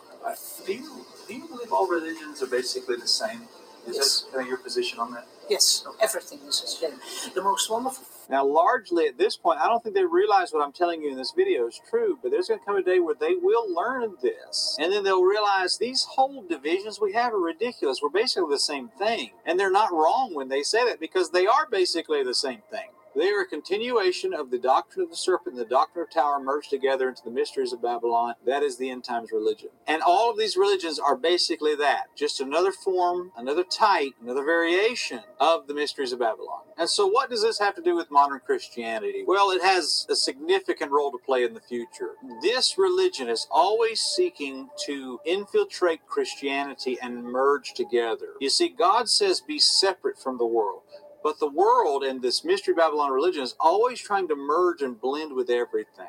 Do you believe all religions are basically the same? Is that kind of your position on that? Yes, everything is the same. The most wonderful. Now, largely at this point, I don't think they realize what I'm telling you in this video is true, but there's going to come a day where they will learn this, and then they'll realize these whole divisions we have are ridiculous. We're basically the same thing, and they're not wrong when they say that, because they are basically the same thing. They are a continuation of the doctrine of the serpent and the doctrine of Tower merged together into the mysteries of Babylon. That is the end times religion. And all of these religions are basically that. Just another form, another type, another variation of the mysteries of Babylon. And so what does this have to do with modern Christianity? Well, it has a significant role to play in the future. This religion is always seeking to infiltrate Christianity and merge together. You see, God says be separate from the world. But the world and this mystery Babylon religion is always trying to merge and blend with everything.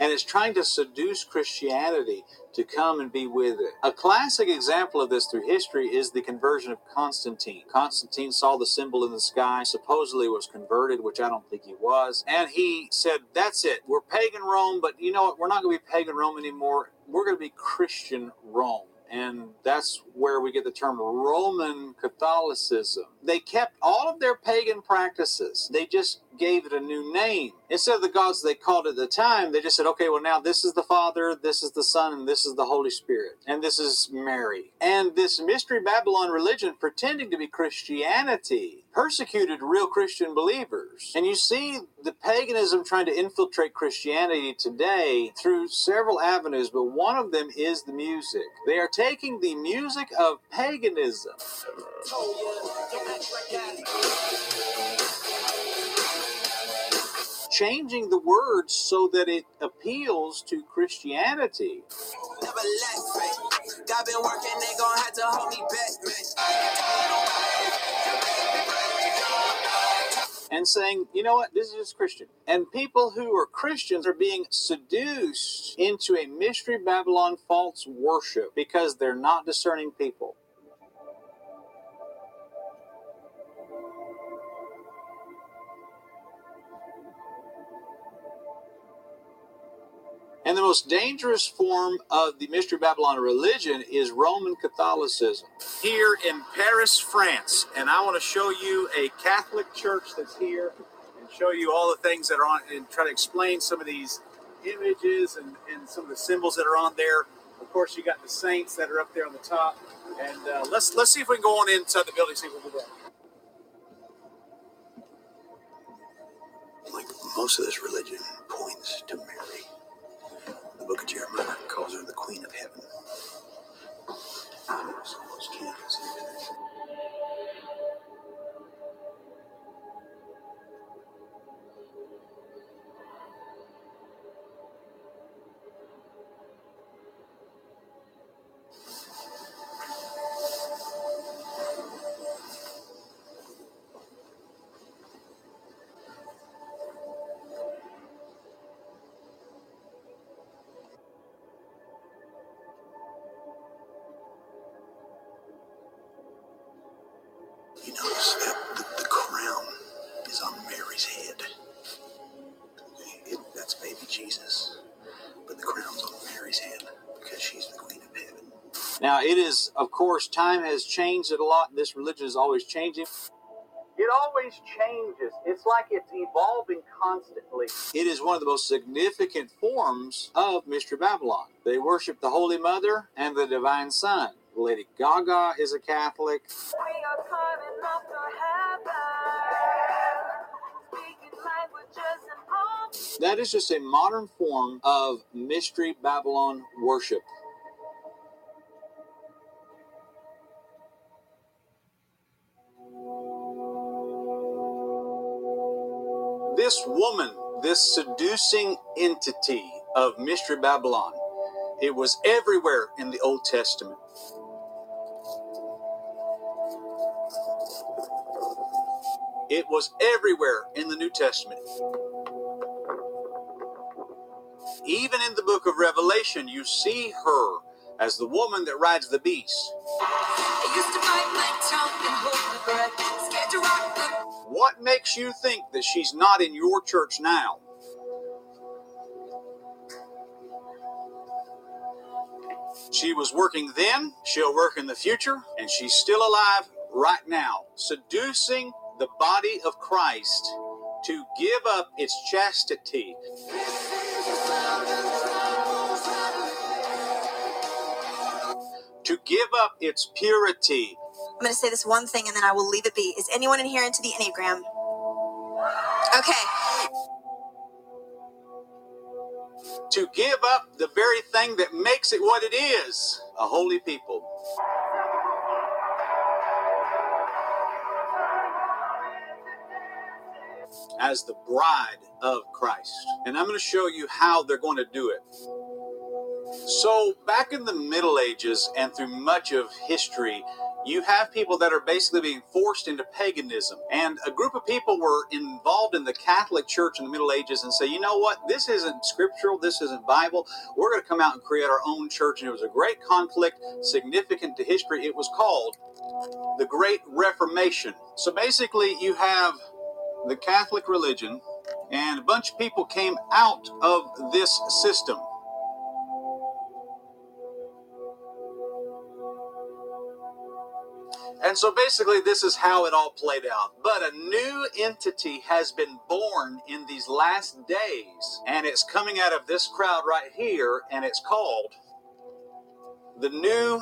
And it's trying to seduce Christianity to come and be with it. A classic example of this through history is the conversion of Constantine. Constantine saw the symbol in the sky, supposedly was converted, which I don't think he was. And he said, that's it, we're pagan Rome, but you know what, we're not going to be pagan Rome anymore. We're going to be Christian Rome. And that's where we get the term Roman Catholicism. They kept all of their pagan practices. They just gave it a new name. Instead of the gods they called it at the time, they just said, okay, well now this is the Father, this is the Son, and this is the Holy Spirit, and this is Mary. And this mystery Babylon religion, pretending to be Christianity, persecuted real Christian believers. And you see the paganism trying to infiltrate Christianity today through several avenues, but one of them is the music. They are taking the music of paganism. Changing the words so that it appeals to Christianity. And saying, you know what, this is just Christian. And people who are Christians are being seduced into a mystery Babylon false worship because they're not discerning people. And the most dangerous form of the mystery Babylon religion is Roman Catholicism. Here in Paris, France, and I want to show you a Catholic church that's here and show you all the things that are on and try to explain some of these images and some of the symbols that are on there. Of course, you got the saints that are up there on the top. And let's see if we can go on inside the building, see what we'll do. Like most of this religion points to Mary. The book of Jeremiah calls her the Queen of Heaven. You notice that the crown is on Mary's head. Okay, that's baby Jesus, but the crown's on Mary's head because she's the Queen of Heaven. Now it is, of course, time has changed it a lot. This religion is always changing. It always changes. It's like it's evolving constantly. It is one of the most significant forms of Mystery Babylon. They worship the Holy Mother and the Divine Son. Lady Gaga is a Catholic. We are climbing up to heaven, speaking languages and all. That is just a modern form of Mystery Babylon worship. This woman, this seducing entity of Mystery Babylon, it was everywhere in the Old Testament. It was everywhere in the New Testament. Even in the book of Revelation, you see her as the woman that rides the beast. I used to bite my tongue and hold the breath, scared to rock the... What makes you think that she's not in your church now? She was working then, she'll work in the future, and she's still alive right now, seducing the body of Christ to give up its chastity. To give up its purity. I'm going to say this one thing and then I will leave it be. Is anyone in here into the Enneagram? Okay. To give up the very thing that makes it what it is, a holy people. As the bride of Christ. And I'm going to show you how they're going to do it. So back in the Middle Ages and through much of history, you have people that are basically being forced into paganism. And a group of people were involved in the Catholic Church in the Middle Ages and say, you know what, this isn't scriptural, this isn't Bible. We're going to come out and create our own church. And it was a great conflict, significant to history. It was called the Great Reformation. So basically you have the Catholic religion and a bunch of people came out of this system. And so basically this is how it all played out. But a new entity has been born in these last days, and it's coming out of this crowd right here, and it's called the New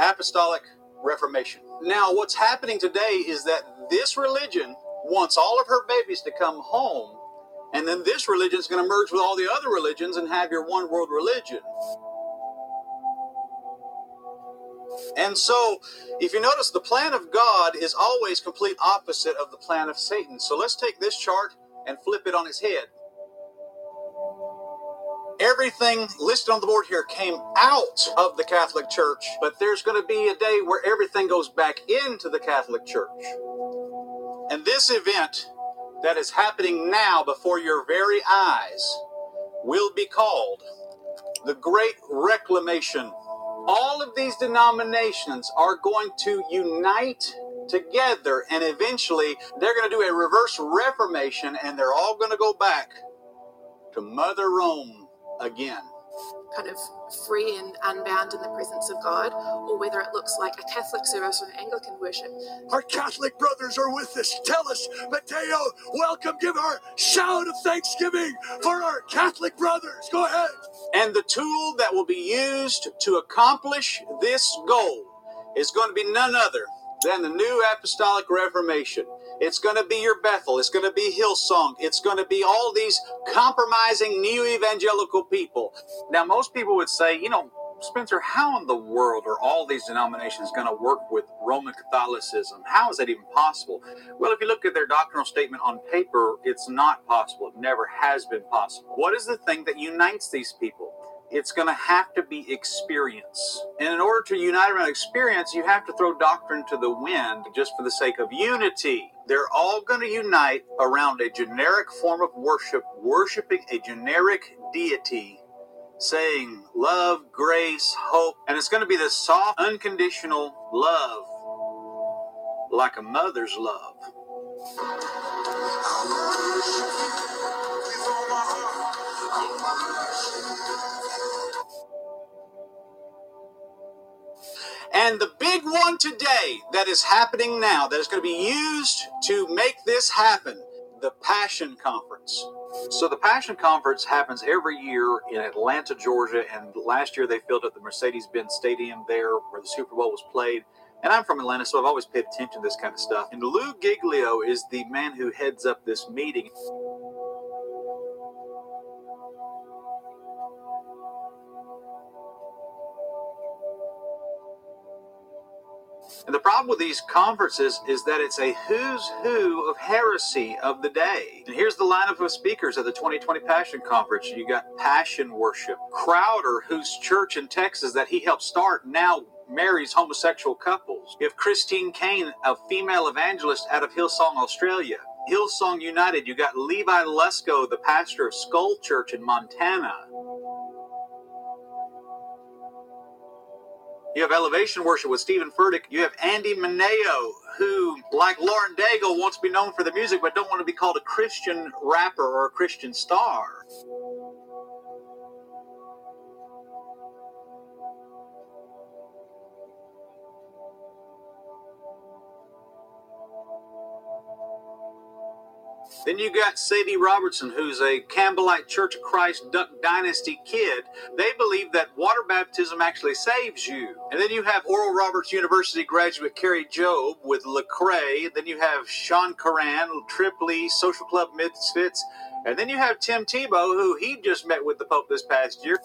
Apostolic Reformation. Now what's happening today is that this religion wants all of her babies to come home, and then this religion is going to merge with all the other religions and have your one world religion. And so, if you notice, the plan of God is always complete opposite of the plan of Satan. So let's take this chart and flip it on its head. Everything listed on the board here came out of the Catholic Church, but there's going to be a day where everything goes back into the Catholic Church. And this event that is happening now before your very eyes will be called the Great Reclamation. All of these denominations are going to unite together, and eventually they're going to do a reverse reformation, and they're all going to go back to Mother Rome again. Kind of free and unbound in the presence of God, or whether it looks like a Catholic service or an Anglican worship. Our Catholic brothers are with us. Tell us, Mateo, welcome. Give our shout of thanksgiving for our Catholic brothers. Go ahead. And the tool that will be used to accomplish this goal is going to be none other than the New Apostolic Reformation. It's going to be your Bethel. It's going to be Hillsong. It's going to be all these compromising new evangelical people. Now, most people would say, you know, Spencer, how in the world are all these denominations going to work with Roman Catholicism? How is that even possible? Well, if you look at their doctrinal statement on paper, it's not possible. It never has been possible. What is the thing that unites these people? It's going to have to be experience. And in order to unite around experience, you have to throw doctrine to the wind just for the sake of unity. They're all going to unite around a generic form of worship, worshiping a generic deity, saying love, grace, hope. And it's going to be this soft, unconditional love, like a mother's love. And the big one today that is happening now, that is going to be used to make this happen, the Passion Conference. So the Passion Conference happens every year in Atlanta, Georgia, and last year they filled up the Mercedes-Benz Stadium there where the Super Bowl was played. And I'm from Atlanta, so I've always paid attention to this kind of stuff. And Lou Giglio is the man who heads up this meeting. And the problem with these conferences is that it's a who's who of heresy of the day. And here's the lineup of speakers at the 2020 Passion Conference. You got Passion Worship. Crowder, whose church in Texas that he helped start now marries homosexual couples. You have Christine Kane, a female evangelist out of Hillsong, Australia. Hillsong United, you got Levi Lusko, the pastor of Skull Church in Montana. You have Elevation Worship with Stephen Furtick. You have Andy Mineo, who, like Lauren Daigle, wants to be known for the music, but don't want to be called a Christian rapper or a Christian star. Then you got Sadie Robertson, who's a Campbellite Church of Christ Duck Dynasty kid. They believe that water baptism actually saves you. And then you have Oral Roberts University graduate Carrie Jobe with Lecrae. Then you have Sean Curran, Tripoli, Social Club Misfits. And then you have Tim Tebow, who he just met with the Pope this past year.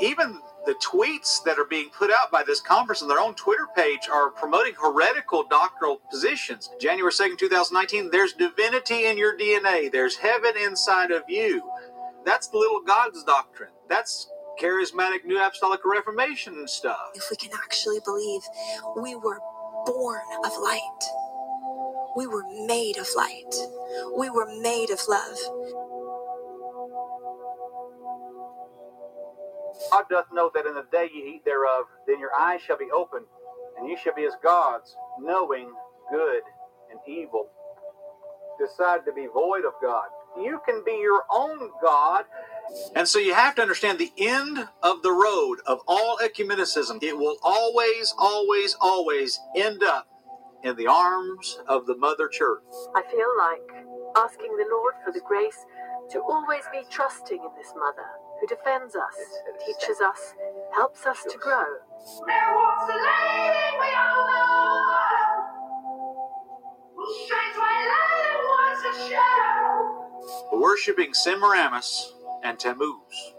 Even the tweets that are being put out by this conference on their own Twitter page are promoting heretical doctrinal positions. January 2nd, 2019, there's divinity in your DNA. There's heaven inside of you. That's the little God's doctrine. That's charismatic New Apostolic Reformation and stuff. If we can actually believe we were born of light, we were made of light, we were made of love. God doth know that in the day ye eat thereof, then your eyes shall be opened, and ye shall be as gods, knowing good and evil. Decide to be void of God. You can be your own God. And so you have to understand the end of the road of all ecumenicism. It will always, always, always end up in the arms of the Mother Church. I feel like asking the Lord for the grace to always be trusting in this Mother, who defends us, teaches us, helps us to grow. There walks a lady we all know, who shines my light and wants a shadow. Worshipping Semiramis and Tammuz,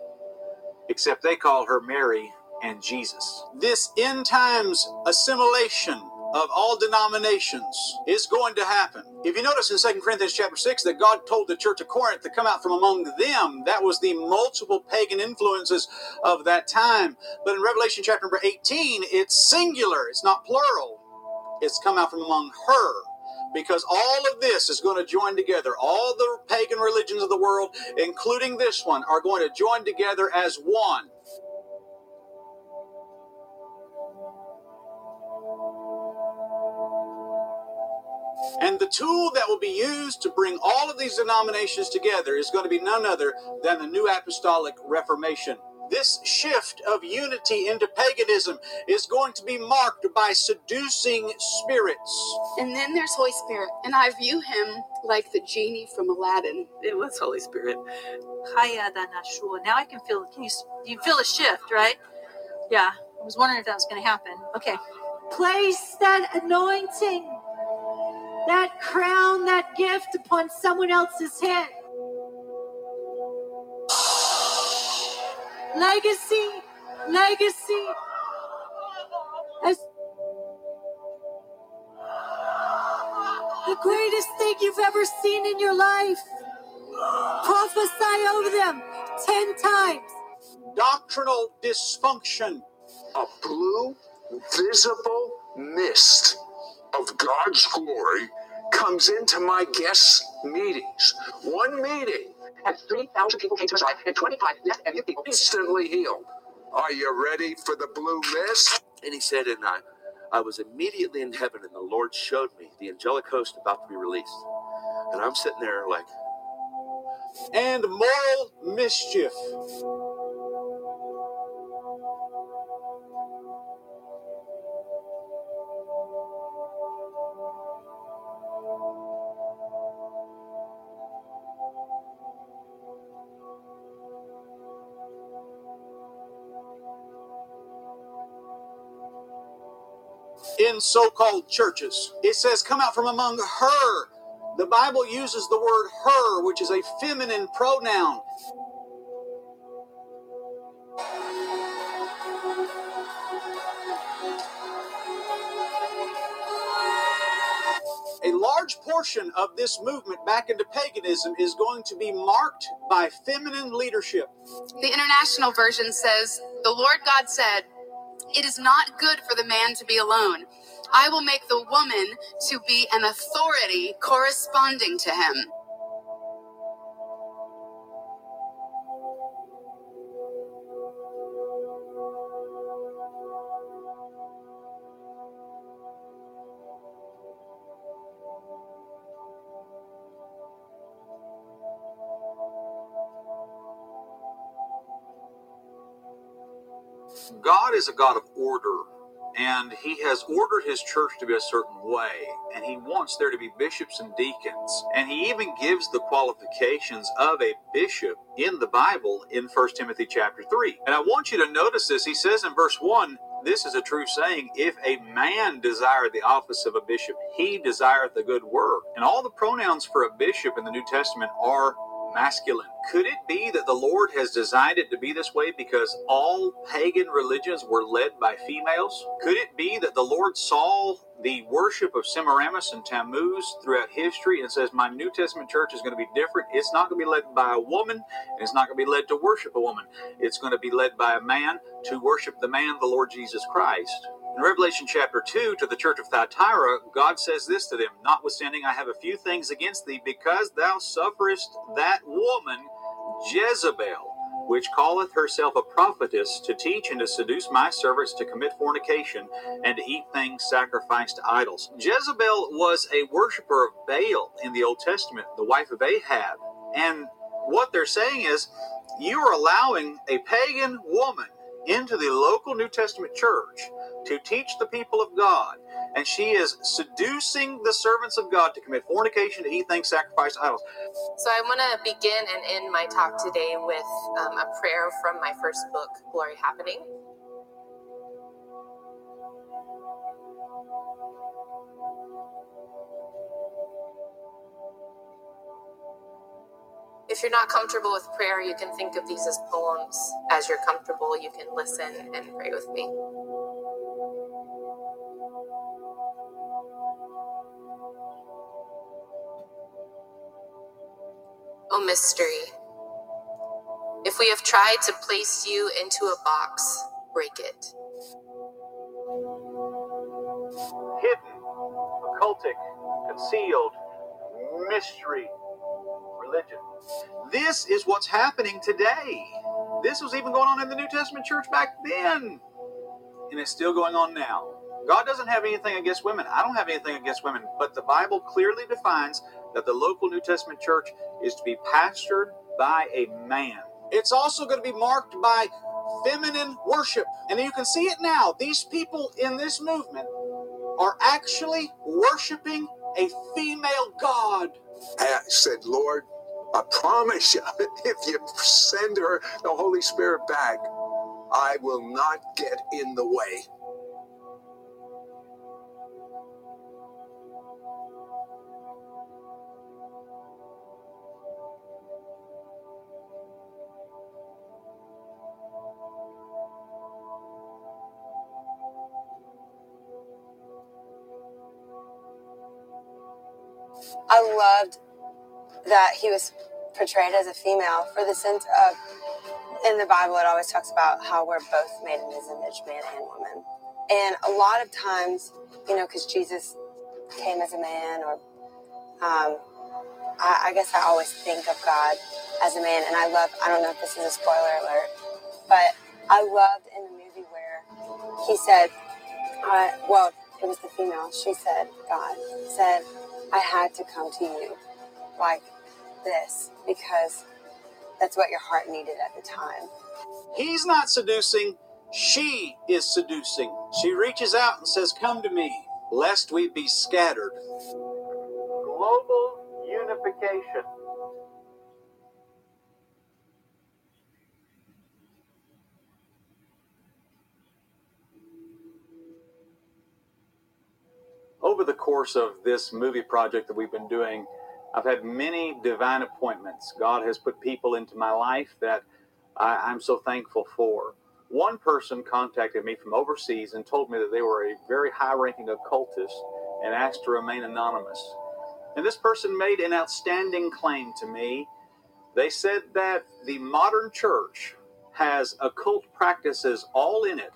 except they call her Mary and Jesus. This end times assimilation of all denominations is going to happen. If you notice in 2 Corinthians chapter 6 that God told the church of Corinth to come out from among them, that was the multiple pagan influences of that time. But in Revelation chapter number 18, it's singular, it's not plural. It's come out from among her, because all of this is going to join together. All the pagan religions of the world, including this one, are going to join together as one. And the tool that will be used to bring all of these denominations together is going to be none other than the New Apostolic Reformation. This shift of unity into paganism is going to be marked by seducing spirits. And then there's Holy Spirit, and I view him like the genie from Aladdin. It was Holy Spirit. Now I can feel, you feel a shift, right? Yeah, I was wondering if that was going to happen. Okay. Place that anointing, that crown, that gift upon someone else's head. Legacy, legacy. As the greatest thing you've ever seen in your life. Prophesy over them 10 times. Doctrinal dysfunction. A blue, visible mist of God's glory comes into my guest meetings. One meeting, and 3,000 people came to Messiah, and 25 left, and people instantly healed. Are you ready for the blue mist? And he said, and I was immediately in heaven, and the Lord showed me the angelic host about to be released. And I'm sitting there like, and moral mischief. In so-called churches, it says, come out from among her. The Bible uses the word her, which is a feminine pronoun. A large portion of this movement back into paganism is going to be marked by feminine leadership. The International Version says, the Lord God said, it is not good for the man to be alone. I will make the woman to be an authority corresponding to him. God is a God of order, and he has ordered his church to be a certain way, and he wants there to be bishops and deacons, and he even gives the qualifications of a bishop in the Bible in 1 Timothy chapter 3. And I want you to notice this. He says in verse 1, this is a true saying, if a man desire the office of a bishop, he desireth a good work. And all the pronouns for a bishop in the New Testament are masculine. Could it be that the Lord has designed it to be this way because all pagan religions were led by females? Could it be that the Lord saw the worship of Semiramis and Tammuz throughout history and says, my New Testament church is going to be different. It's not going to be led by a woman, and it's not going to be led to worship a woman. It's going to be led by a man to worship the man, the Lord Jesus Christ. In Revelation chapter 2, to the church of Thyatira, God says this to them, notwithstanding, I have a few things against thee, because thou sufferest that woman Jezebel, which calleth herself a prophetess, to teach and to seduce my servants to commit fornication and to eat things sacrificed to idols. Jezebel was a worshiper of Baal in the Old Testament, the wife of Ahab. And what they're saying is, you are allowing a pagan woman into the local New Testament church to teach the people of God, and she is seducing the servants of God to commit fornication, to eat things sacrificed to idols. So I want to begin and end my talk today with a prayer from my first book, Glory Happening. If you're not comfortable with prayer, you can think of these as poems. As you're comfortable, you can listen and pray with me. O mystery, if we have tried to place you into a box, break it. Hidden, occultic, concealed, mystery, religion. This is what's happening today. This was even going on in the New Testament church back then, and it's still going on now. God doesn't have anything against women. I don't have anything against women, but the Bible clearly defines that the local New Testament church is to be pastored by a man. It's also going to be marked by feminine worship. And you can see it now. These people in this movement are actually worshiping a female god. And I said, Lord, I promise you, if you send her the Holy Spirit back, I will not get in the way. I loved that he was portrayed as a female for the sense of, in the Bible, it always talks about how we're both made in his image, man and woman. And a lot of times, you know, because Jesus came as a man, or I guess I always think of God as a man. And I don't know if this is a spoiler alert, but I loved in the movie where he said, well, it was the female. She said, God said, I had to come to you. Like, this because that's what your heart needed at the time. He's not seducing. She is seducing. She reaches out and says, come to me, lest we be scattered. Global unification. Over the course of this movie project that we've been doing, I've had many divine appointments. God has put people into my life that I'm so thankful for. One person contacted me from overseas and told me that they were a very high-ranking occultist and asked to remain anonymous. And this person made an outstanding claim to me. They said that the modern church has occult practices all in it,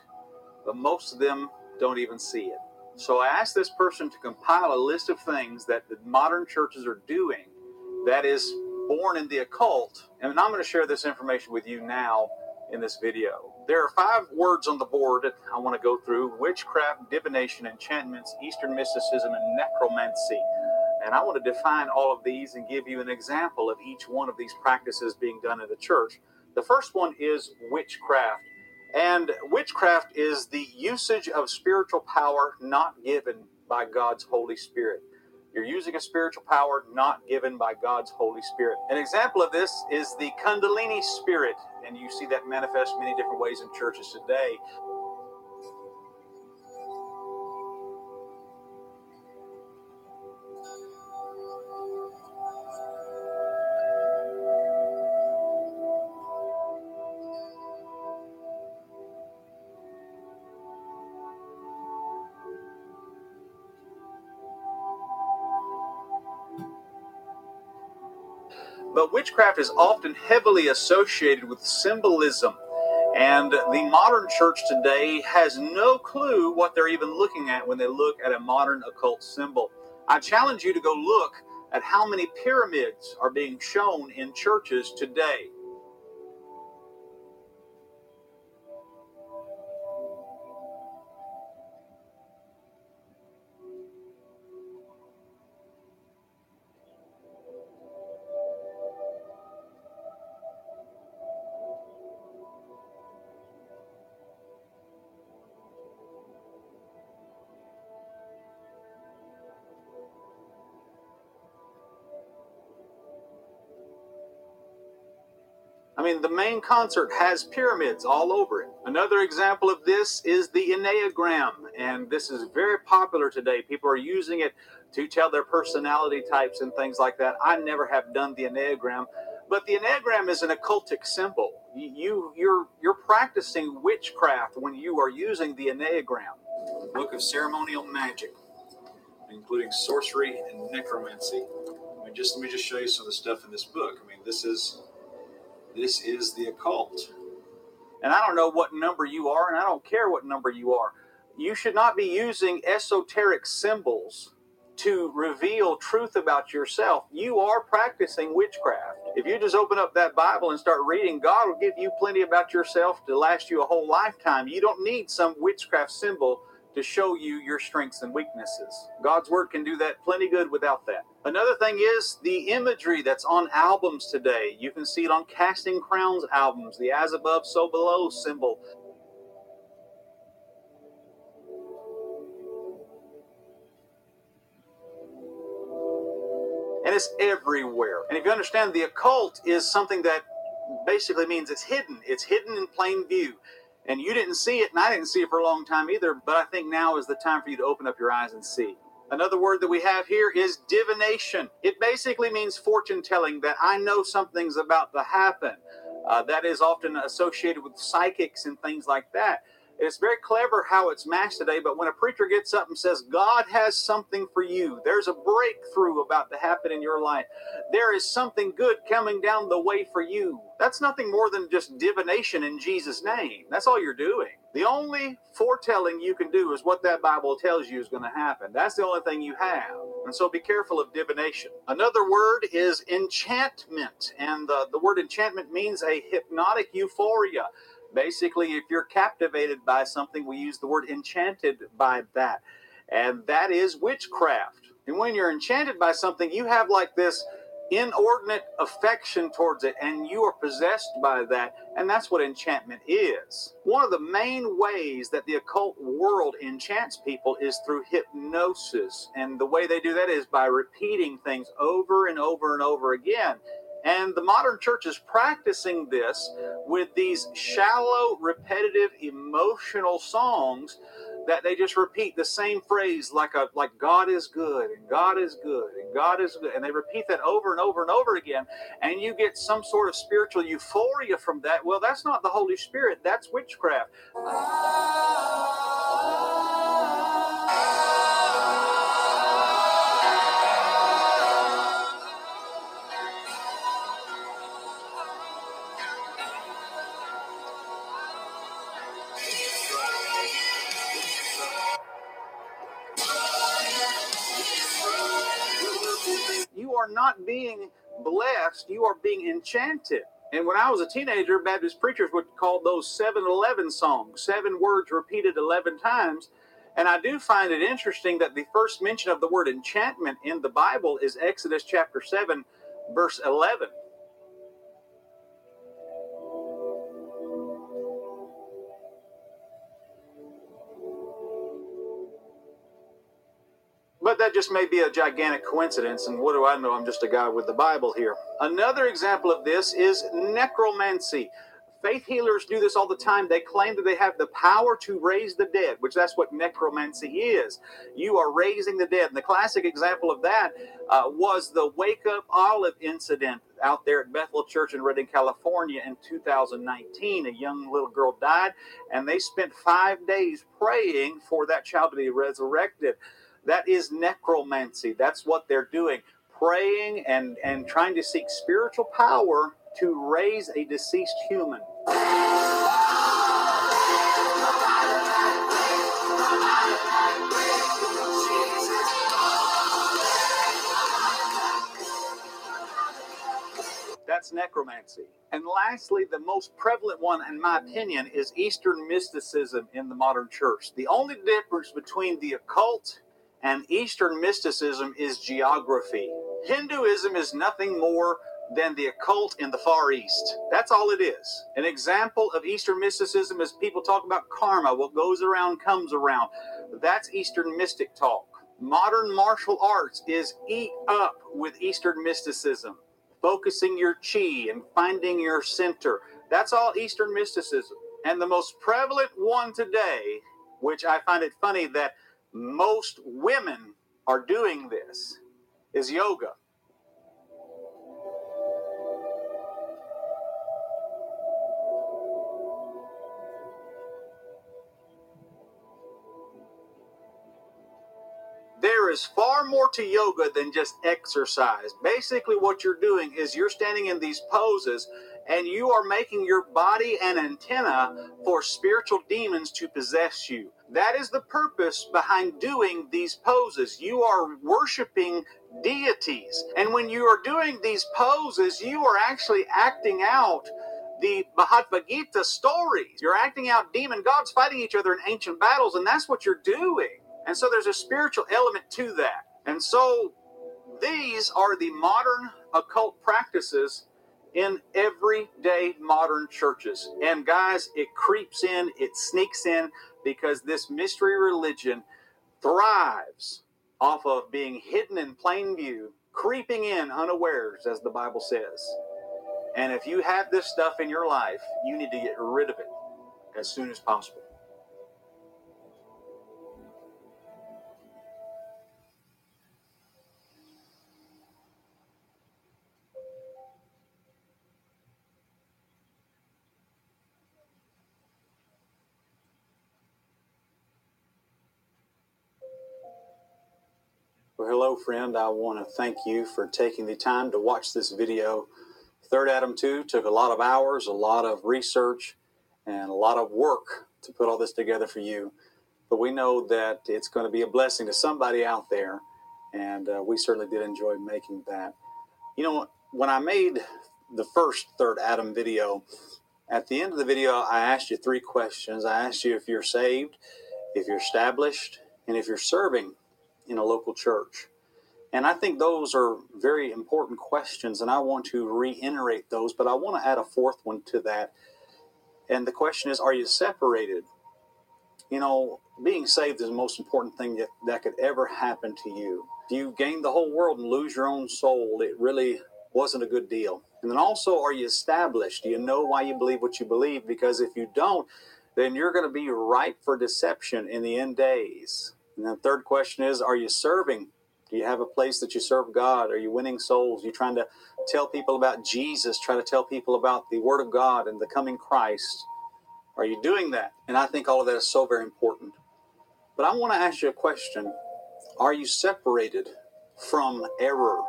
but most of them don't even see it. So I asked this person to compile a list of things that the modern churches are doing that is born in the occult. And I'm going to share this information with you now in this video. There are 5 words on the board I want to go through: witchcraft, divination, enchantments, Eastern mysticism, and necromancy. And I want to define all of these and give you an example of each one of these practices being done in the church. The first one is witchcraft. And witchcraft is the usage of spiritual power not given by God's Holy Spirit. You're using a spiritual power not given by God's Holy Spirit. An example of this is the Kundalini spirit, and you see that manifest many different ways in churches today. But witchcraft is often heavily associated with symbolism, and the modern church today has no clue what they're even looking at when they look at a modern occult symbol. I challenge you to go look at how many pyramids are being shown in churches today. I mean, the main concert has pyramids all over it. Another example of this is the Enneagram, and this is very popular today. People are using it to tell their personality types and things like that. I never have done the Enneagram, but the Enneagram is an occultic symbol. You're practicing witchcraft when you are using the Enneagram. Book of Ceremonial Magic, including sorcery and necromancy. I mean, let me just show you some of the stuff in this book. I mean, this is the occult. And I don't know what number you are, and I don't care what number you are. You should not be using esoteric symbols to reveal truth about yourself. You are practicing witchcraft. If you just open up that Bible and start reading, God will give you plenty about yourself to last you a whole lifetime. You don't need some witchcraft symbol to show you your strengths and weaknesses. God's Word can do that plenty good without that. Another thing is the imagery that's on albums today. You can see it on Casting Crowns albums, the As Above, So Below symbol. And it's everywhere. And if you understand, the occult is something that basically means it's hidden. It's hidden in plain view. And you didn't see it, and I didn't see it for a long time either, but I think now is the time for you to open up your eyes and see. Another word that we have here is divination. It basically means fortune telling, that I know something's about to happen. That is often associated with psychics and things like that. It's very clever how it's matched today, but when a preacher gets up and says, God has something for you, there's a breakthrough about to happen in your life, there is something good coming down the way for you, that's nothing more than just divination in Jesus' name. That's all you're doing. The only foretelling you can do is what that Bible tells you is going to happen. That's the only thing you have. And so be careful of divination. Another word is enchantment. And the word enchantment means a hypnotic euphoria. Basically, if you're captivated by something, we use the word enchanted by that. And that is witchcraft. And when you're enchanted by something, you have like this inordinate affection towards it, and you are possessed by that, and that's what enchantment is. One of the main ways that the occult world enchants people is through hypnosis, and the way they do that is by repeating things over and over and over again. And the modern church is practicing this with these shallow, repetitive, emotional songs that they just repeat the same phrase like God is good, and God is good, and God is good. And they repeat that over and over and over again. And you get some sort of spiritual euphoria from that. Well, that's not the Holy Spirit. That's witchcraft. Not being blessed, you are being enchanted. And when I was a teenager, Baptist preachers would call those 7-11 songs, 7 words repeated 11 times. And I do find it interesting that the first mention of the word enchantment in the Bible is Exodus chapter 7, verse 11. But that just may be a gigantic coincidence, and what do I know? I'm just a guy with the Bible here. Another example of this is necromancy. Faith healers do this all the time. They claim that they have the power to raise the dead, which that's what necromancy is. You are raising the dead. And the classic example of that was the Wake Up Olive incident out there at Bethel Church in Redding, California in 2019. A young little girl died, and they spent 5 days praying for that child to be resurrected. That is necromancy. That's what they're doing, praying and trying to seek spiritual power to raise a deceased human. That's necromancy. And lastly, the most prevalent one, in my opinion, is Eastern mysticism in the modern church. The only difference between the occult and Eastern mysticism is geography. Hinduism is nothing more than the occult in the Far East. That's all it is. An example of Eastern mysticism is people talk about karma, what goes around comes around. That's Eastern mystic talk. Modern martial arts is eat up with Eastern mysticism, focusing your chi and finding your center. That's all Eastern mysticism. And the most prevalent one today, which I find it funny that most women are doing this, is yoga. There is far more to yoga than just exercise. Basically, what you're doing is you're standing in these poses and you are making your body an antenna for spiritual demons to possess you. That is the purpose behind doing these poses. You are worshiping deities. And when you are doing these poses, you are actually acting out the Bhagavad Gita stories. You're acting out demon gods fighting each other in ancient battles, and that's what you're doing. And so there's a spiritual element to that. And so these are the modern occult practices in everyday modern churches. And guys, it creeps in, it sneaks in, because this mystery religion thrives off of being hidden in plain view, creeping in unawares, as the Bible says. And if you have this stuff in your life, you need to get rid of it as soon as possible. Well, hello, friend. I want to thank you for taking the time to watch this video. Third Adam 2 took a lot of hours, a lot of research, and a lot of work to put all this together for you. But we know that it's going to be a blessing to somebody out there, and we certainly did enjoy making that. You know, when I made the first Third Adam video, at the end of the video, I asked you 3 questions. I asked you if you're saved, if you're established, and if you're serving in a local church. And I think those are very important questions, and I want to reiterate those, but I want to add a fourth one to that. And the question is, are you separated? You know, being saved is the most important thing that could ever happen to you. If you gain the whole world and lose your own soul, it really wasn't a good deal. And then also, are you established? Do you know why you believe what you believe? Because if you don't, then you're going to be ripe for deception in the end days. And then the third question is, are you serving? Do you have a place that you serve God? Are you winning souls? Are you trying to tell people about Jesus? Try to tell people about the Word of God and the coming Christ? Are you doing that? And I think all of that is so very important. But I want to ask you a question. Are you separated from error?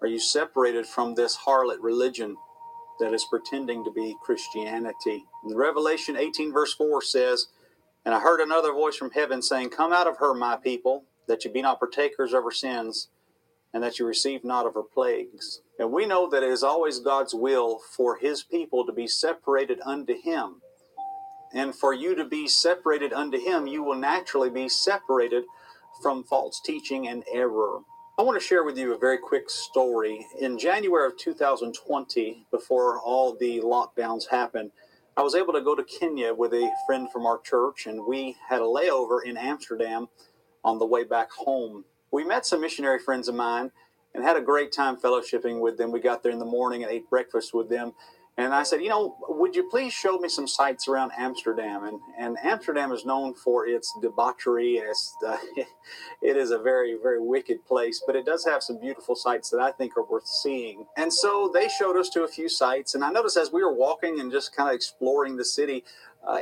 Are you separated from this harlot religion that is pretending to be Christianity? And Revelation 18 verse 4 says, "And I heard another voice from heaven saying, Come out of her, my people, that you be not partakers of her sins, and that you receive not of her plagues." And we know that it is always God's will for His people to be separated unto Him. And for you to be separated unto Him, you will naturally be separated from false teaching and error. I want to share with you a very quick story. In January of 2020, before all the lockdowns happened, I was able to go to Kenya with a friend from our church, and we had a layover in Amsterdam. On the way back home, we met some missionary friends of mine and had a great time fellowshipping with them. We got there in the morning and ate breakfast with them. And I said, you know, would you please show me some sights around Amsterdam? And Amsterdam is known for its debauchery. It is a very, very wicked place, but it does have some beautiful sights that I think are worth seeing. And so they showed us to a few sites. And I noticed as we were walking and just kind of exploring the city,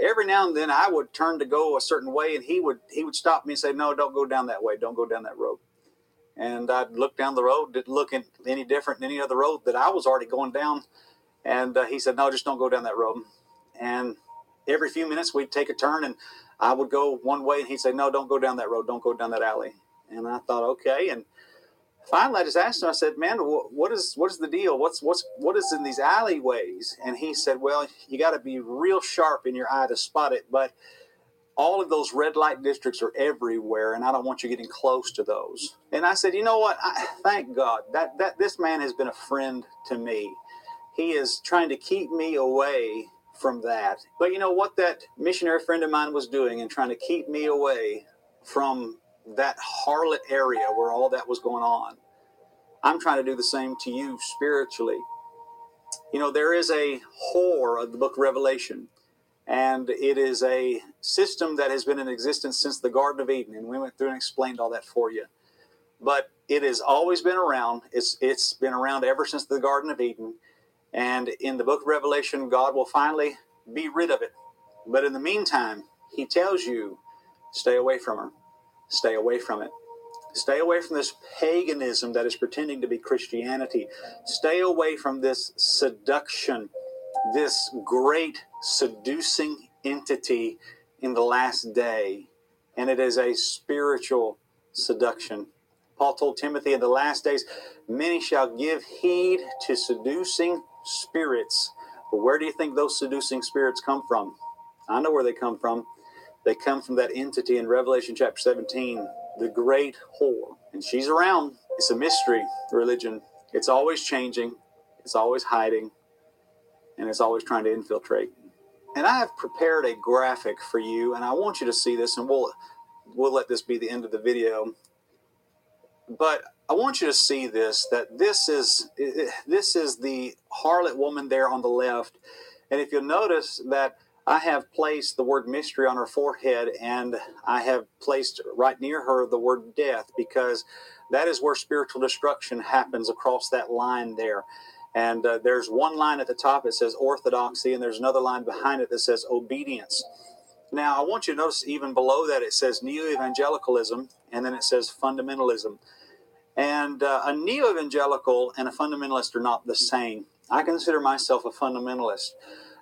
every now and then I would turn to go a certain way, and he would stop me and say, no, don't go down that way. Don't go down that road. And I'd look down the road, didn't look any different than any other road that I was already going down. And he said, no, just don't go down that road. And every few minutes we'd take a turn, and I would go one way, and he'd say, no, don't go down that road. Don't go down that alley. And I thought, okay. And finally, I just asked him, I said, man, what is the deal? What is in these alleyways? And he said, well, you got to be real sharp in your eye to spot it. But all of those red light districts are everywhere, and I don't want you getting close to those. And I said, you know what? Thank God that this man has been a friend to me. He is trying to keep me away from that. But you know what that missionary friend of mine was doing and trying to keep me away from that harlot area where all that was going on? I'm trying to do the same to you spiritually. You know, there is a whore of the book of Revelation, and it is a system that has been in existence since the Garden of Eden, and we went through and explained all that for you. But it has always been around. It's been around ever since the Garden of Eden. And in the book of Revelation, God will finally be rid of it. But in the meantime, He tells you, stay away from her. Stay away from it. Stay away from this paganism that is pretending to be Christianity. Stay away from this seduction, this great seducing entity in the last day. And it is a spiritual seduction. Paul told Timothy, in the last days, many shall give heed to seducing spirits. But where do you think those seducing spirits come from? I know where they come from. They come from that entity in Revelation chapter 17, the great whore. And she's around. It's a mystery religion. It's always changing. It's always hiding. And it's always trying to infiltrate. And I have prepared a graphic for you, and I want you to see this, and we'll let this be the end of the video. But I want you to see this, that this is the harlot woman there on the left. And if you'll notice that I have placed the word mystery on her forehead, and I have placed right near her the word death, because that is where spiritual destruction happens across that line there. And there's one line at the top that says orthodoxy, and there's another line behind it that says obedience. Now, I want you to notice even below that it says neo-evangelicalism, and then it says fundamentalism. And a neo-evangelical and a fundamentalist are not the same. I consider myself a fundamentalist.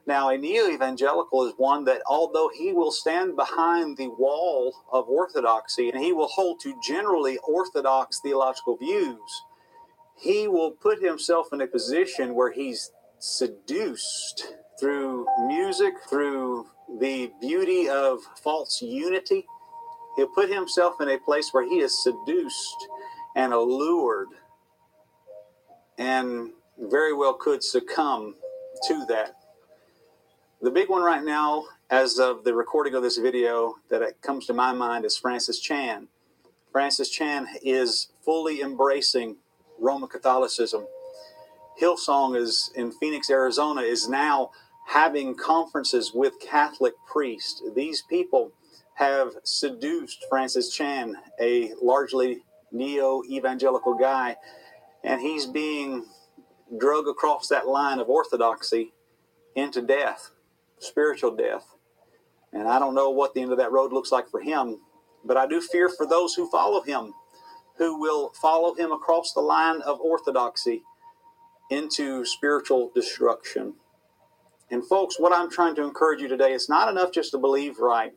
Now, a neo-evangelical is one that, although he will stand behind the wall of orthodoxy and he will hold to generally orthodox theological views, he will put himself in a position where he's seduced through music, through the beauty of false unity. He'll put himself in a place where he is seduced and allured and very well could succumb to that. The big one right now, as of the recording of this video, that comes to my mind is Francis Chan. Francis Chan is fully embracing Roman Catholicism. Hillsong is in Phoenix, Arizona, is now having conferences with Catholic priests. These people have seduced Francis Chan, a largely neo-evangelical guy, and he's being drug across that line of orthodoxy into death, spiritual death. And I don't know what the end of that road looks like for him, but I do fear for those who follow him, who will follow him across the line of orthodoxy into spiritual destruction. And folks, what I'm trying to encourage you today, it's not enough just to believe right.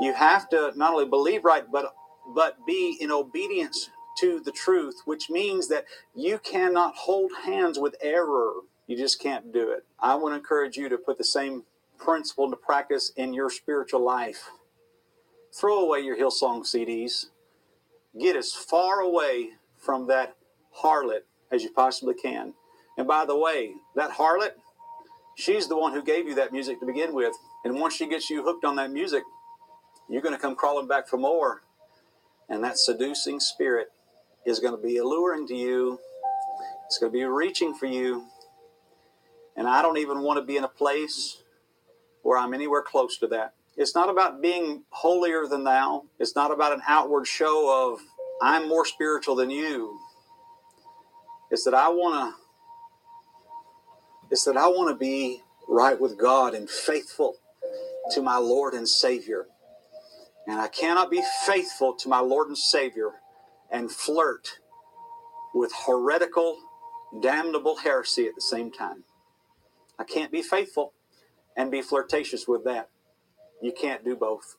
You have to not only believe right, but be in obedience to the truth, which means that you cannot hold hands with error. You just can't do it. I want to encourage you to put the same principle into practice in your spiritual life. Throw away your Hillsong CDs. Get as far away from that harlot as you possibly can. And by the way, that harlot, she's the one who gave you that music to begin with. And once she gets you hooked on that music, you're going to come crawling back for more. And that seducing spirit is going to be alluring to you. It's going to be reaching for you. And I don't even want to be in a place where I'm anywhere close to that. It's not about being holier than thou. It's not about an outward show of, I'm more spiritual than you. It's that I want to be right with God and faithful to my Lord and Savior. And I cannot be faithful to my Lord and Savior and flirt with heretical, damnable heresy at the same time. I can't be faithful and be flirtatious with that. You can't do both.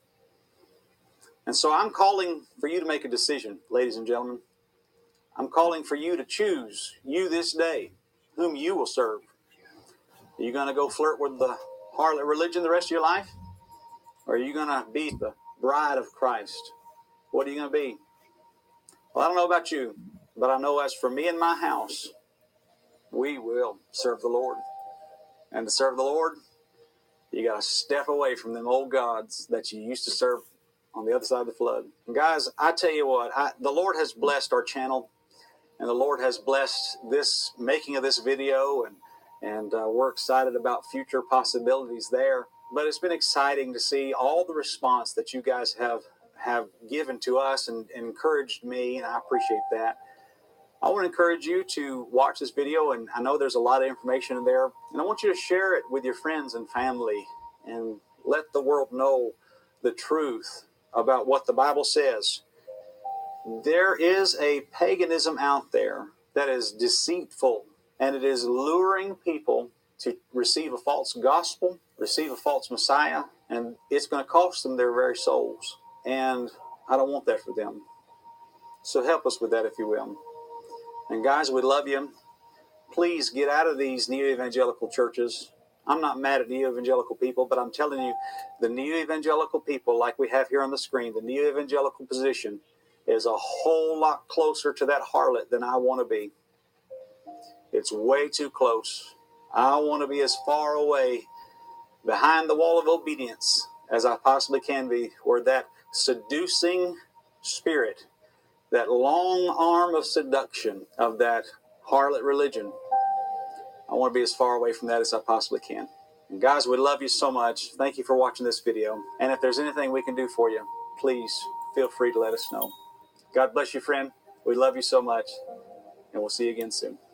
And so I'm calling for you to make a decision, ladies and gentlemen. I'm calling for you to choose, you this day, whom you will serve. Are you going to go flirt with the harlot religion the rest of your life? Or are you going to be the bride of Christ? What are you going to be? Well, I don't know about you, but I know as for me and my house, we will serve the Lord. And to serve the Lord, you got to step away from them old gods that you used to serve on the other side of the flood. And guys, I tell you what, the Lord has blessed our channel, and the Lord has blessed this making of this video, and we're excited about future possibilities there. But it's been exciting to see all the response that you guys have given to us and encouraged me, and I appreciate that. I want to encourage you to watch this video, and I know there's a lot of information in there, and I want you to share it with your friends and family and let the world know the truth about what the Bible says. There is a paganism out there that is deceitful, and it is luring people to receive a false gospel, receive a false Messiah, and it's going to cost them their very souls. And I don't want that for them. So help us with that, if you will. And guys, we love you. Please get out of these neo-evangelical churches. I'm not mad at neo-evangelical people, but I'm telling you, the neo-evangelical people, like we have here on the screen, the neo-evangelical position is a whole lot closer to that harlot than I want to be. It's way too close. I want to be as far away behind the wall of obedience as I possibly can be, where that seducing spirit, that long arm of seduction of that harlot religion, I want to be as far away from that as I possibly can. And guys, we love you so much. Thank you for watching this video. And if there's anything we can do for you, please feel free to let us know. God bless you, friend. We love you so much. And we'll see you again soon.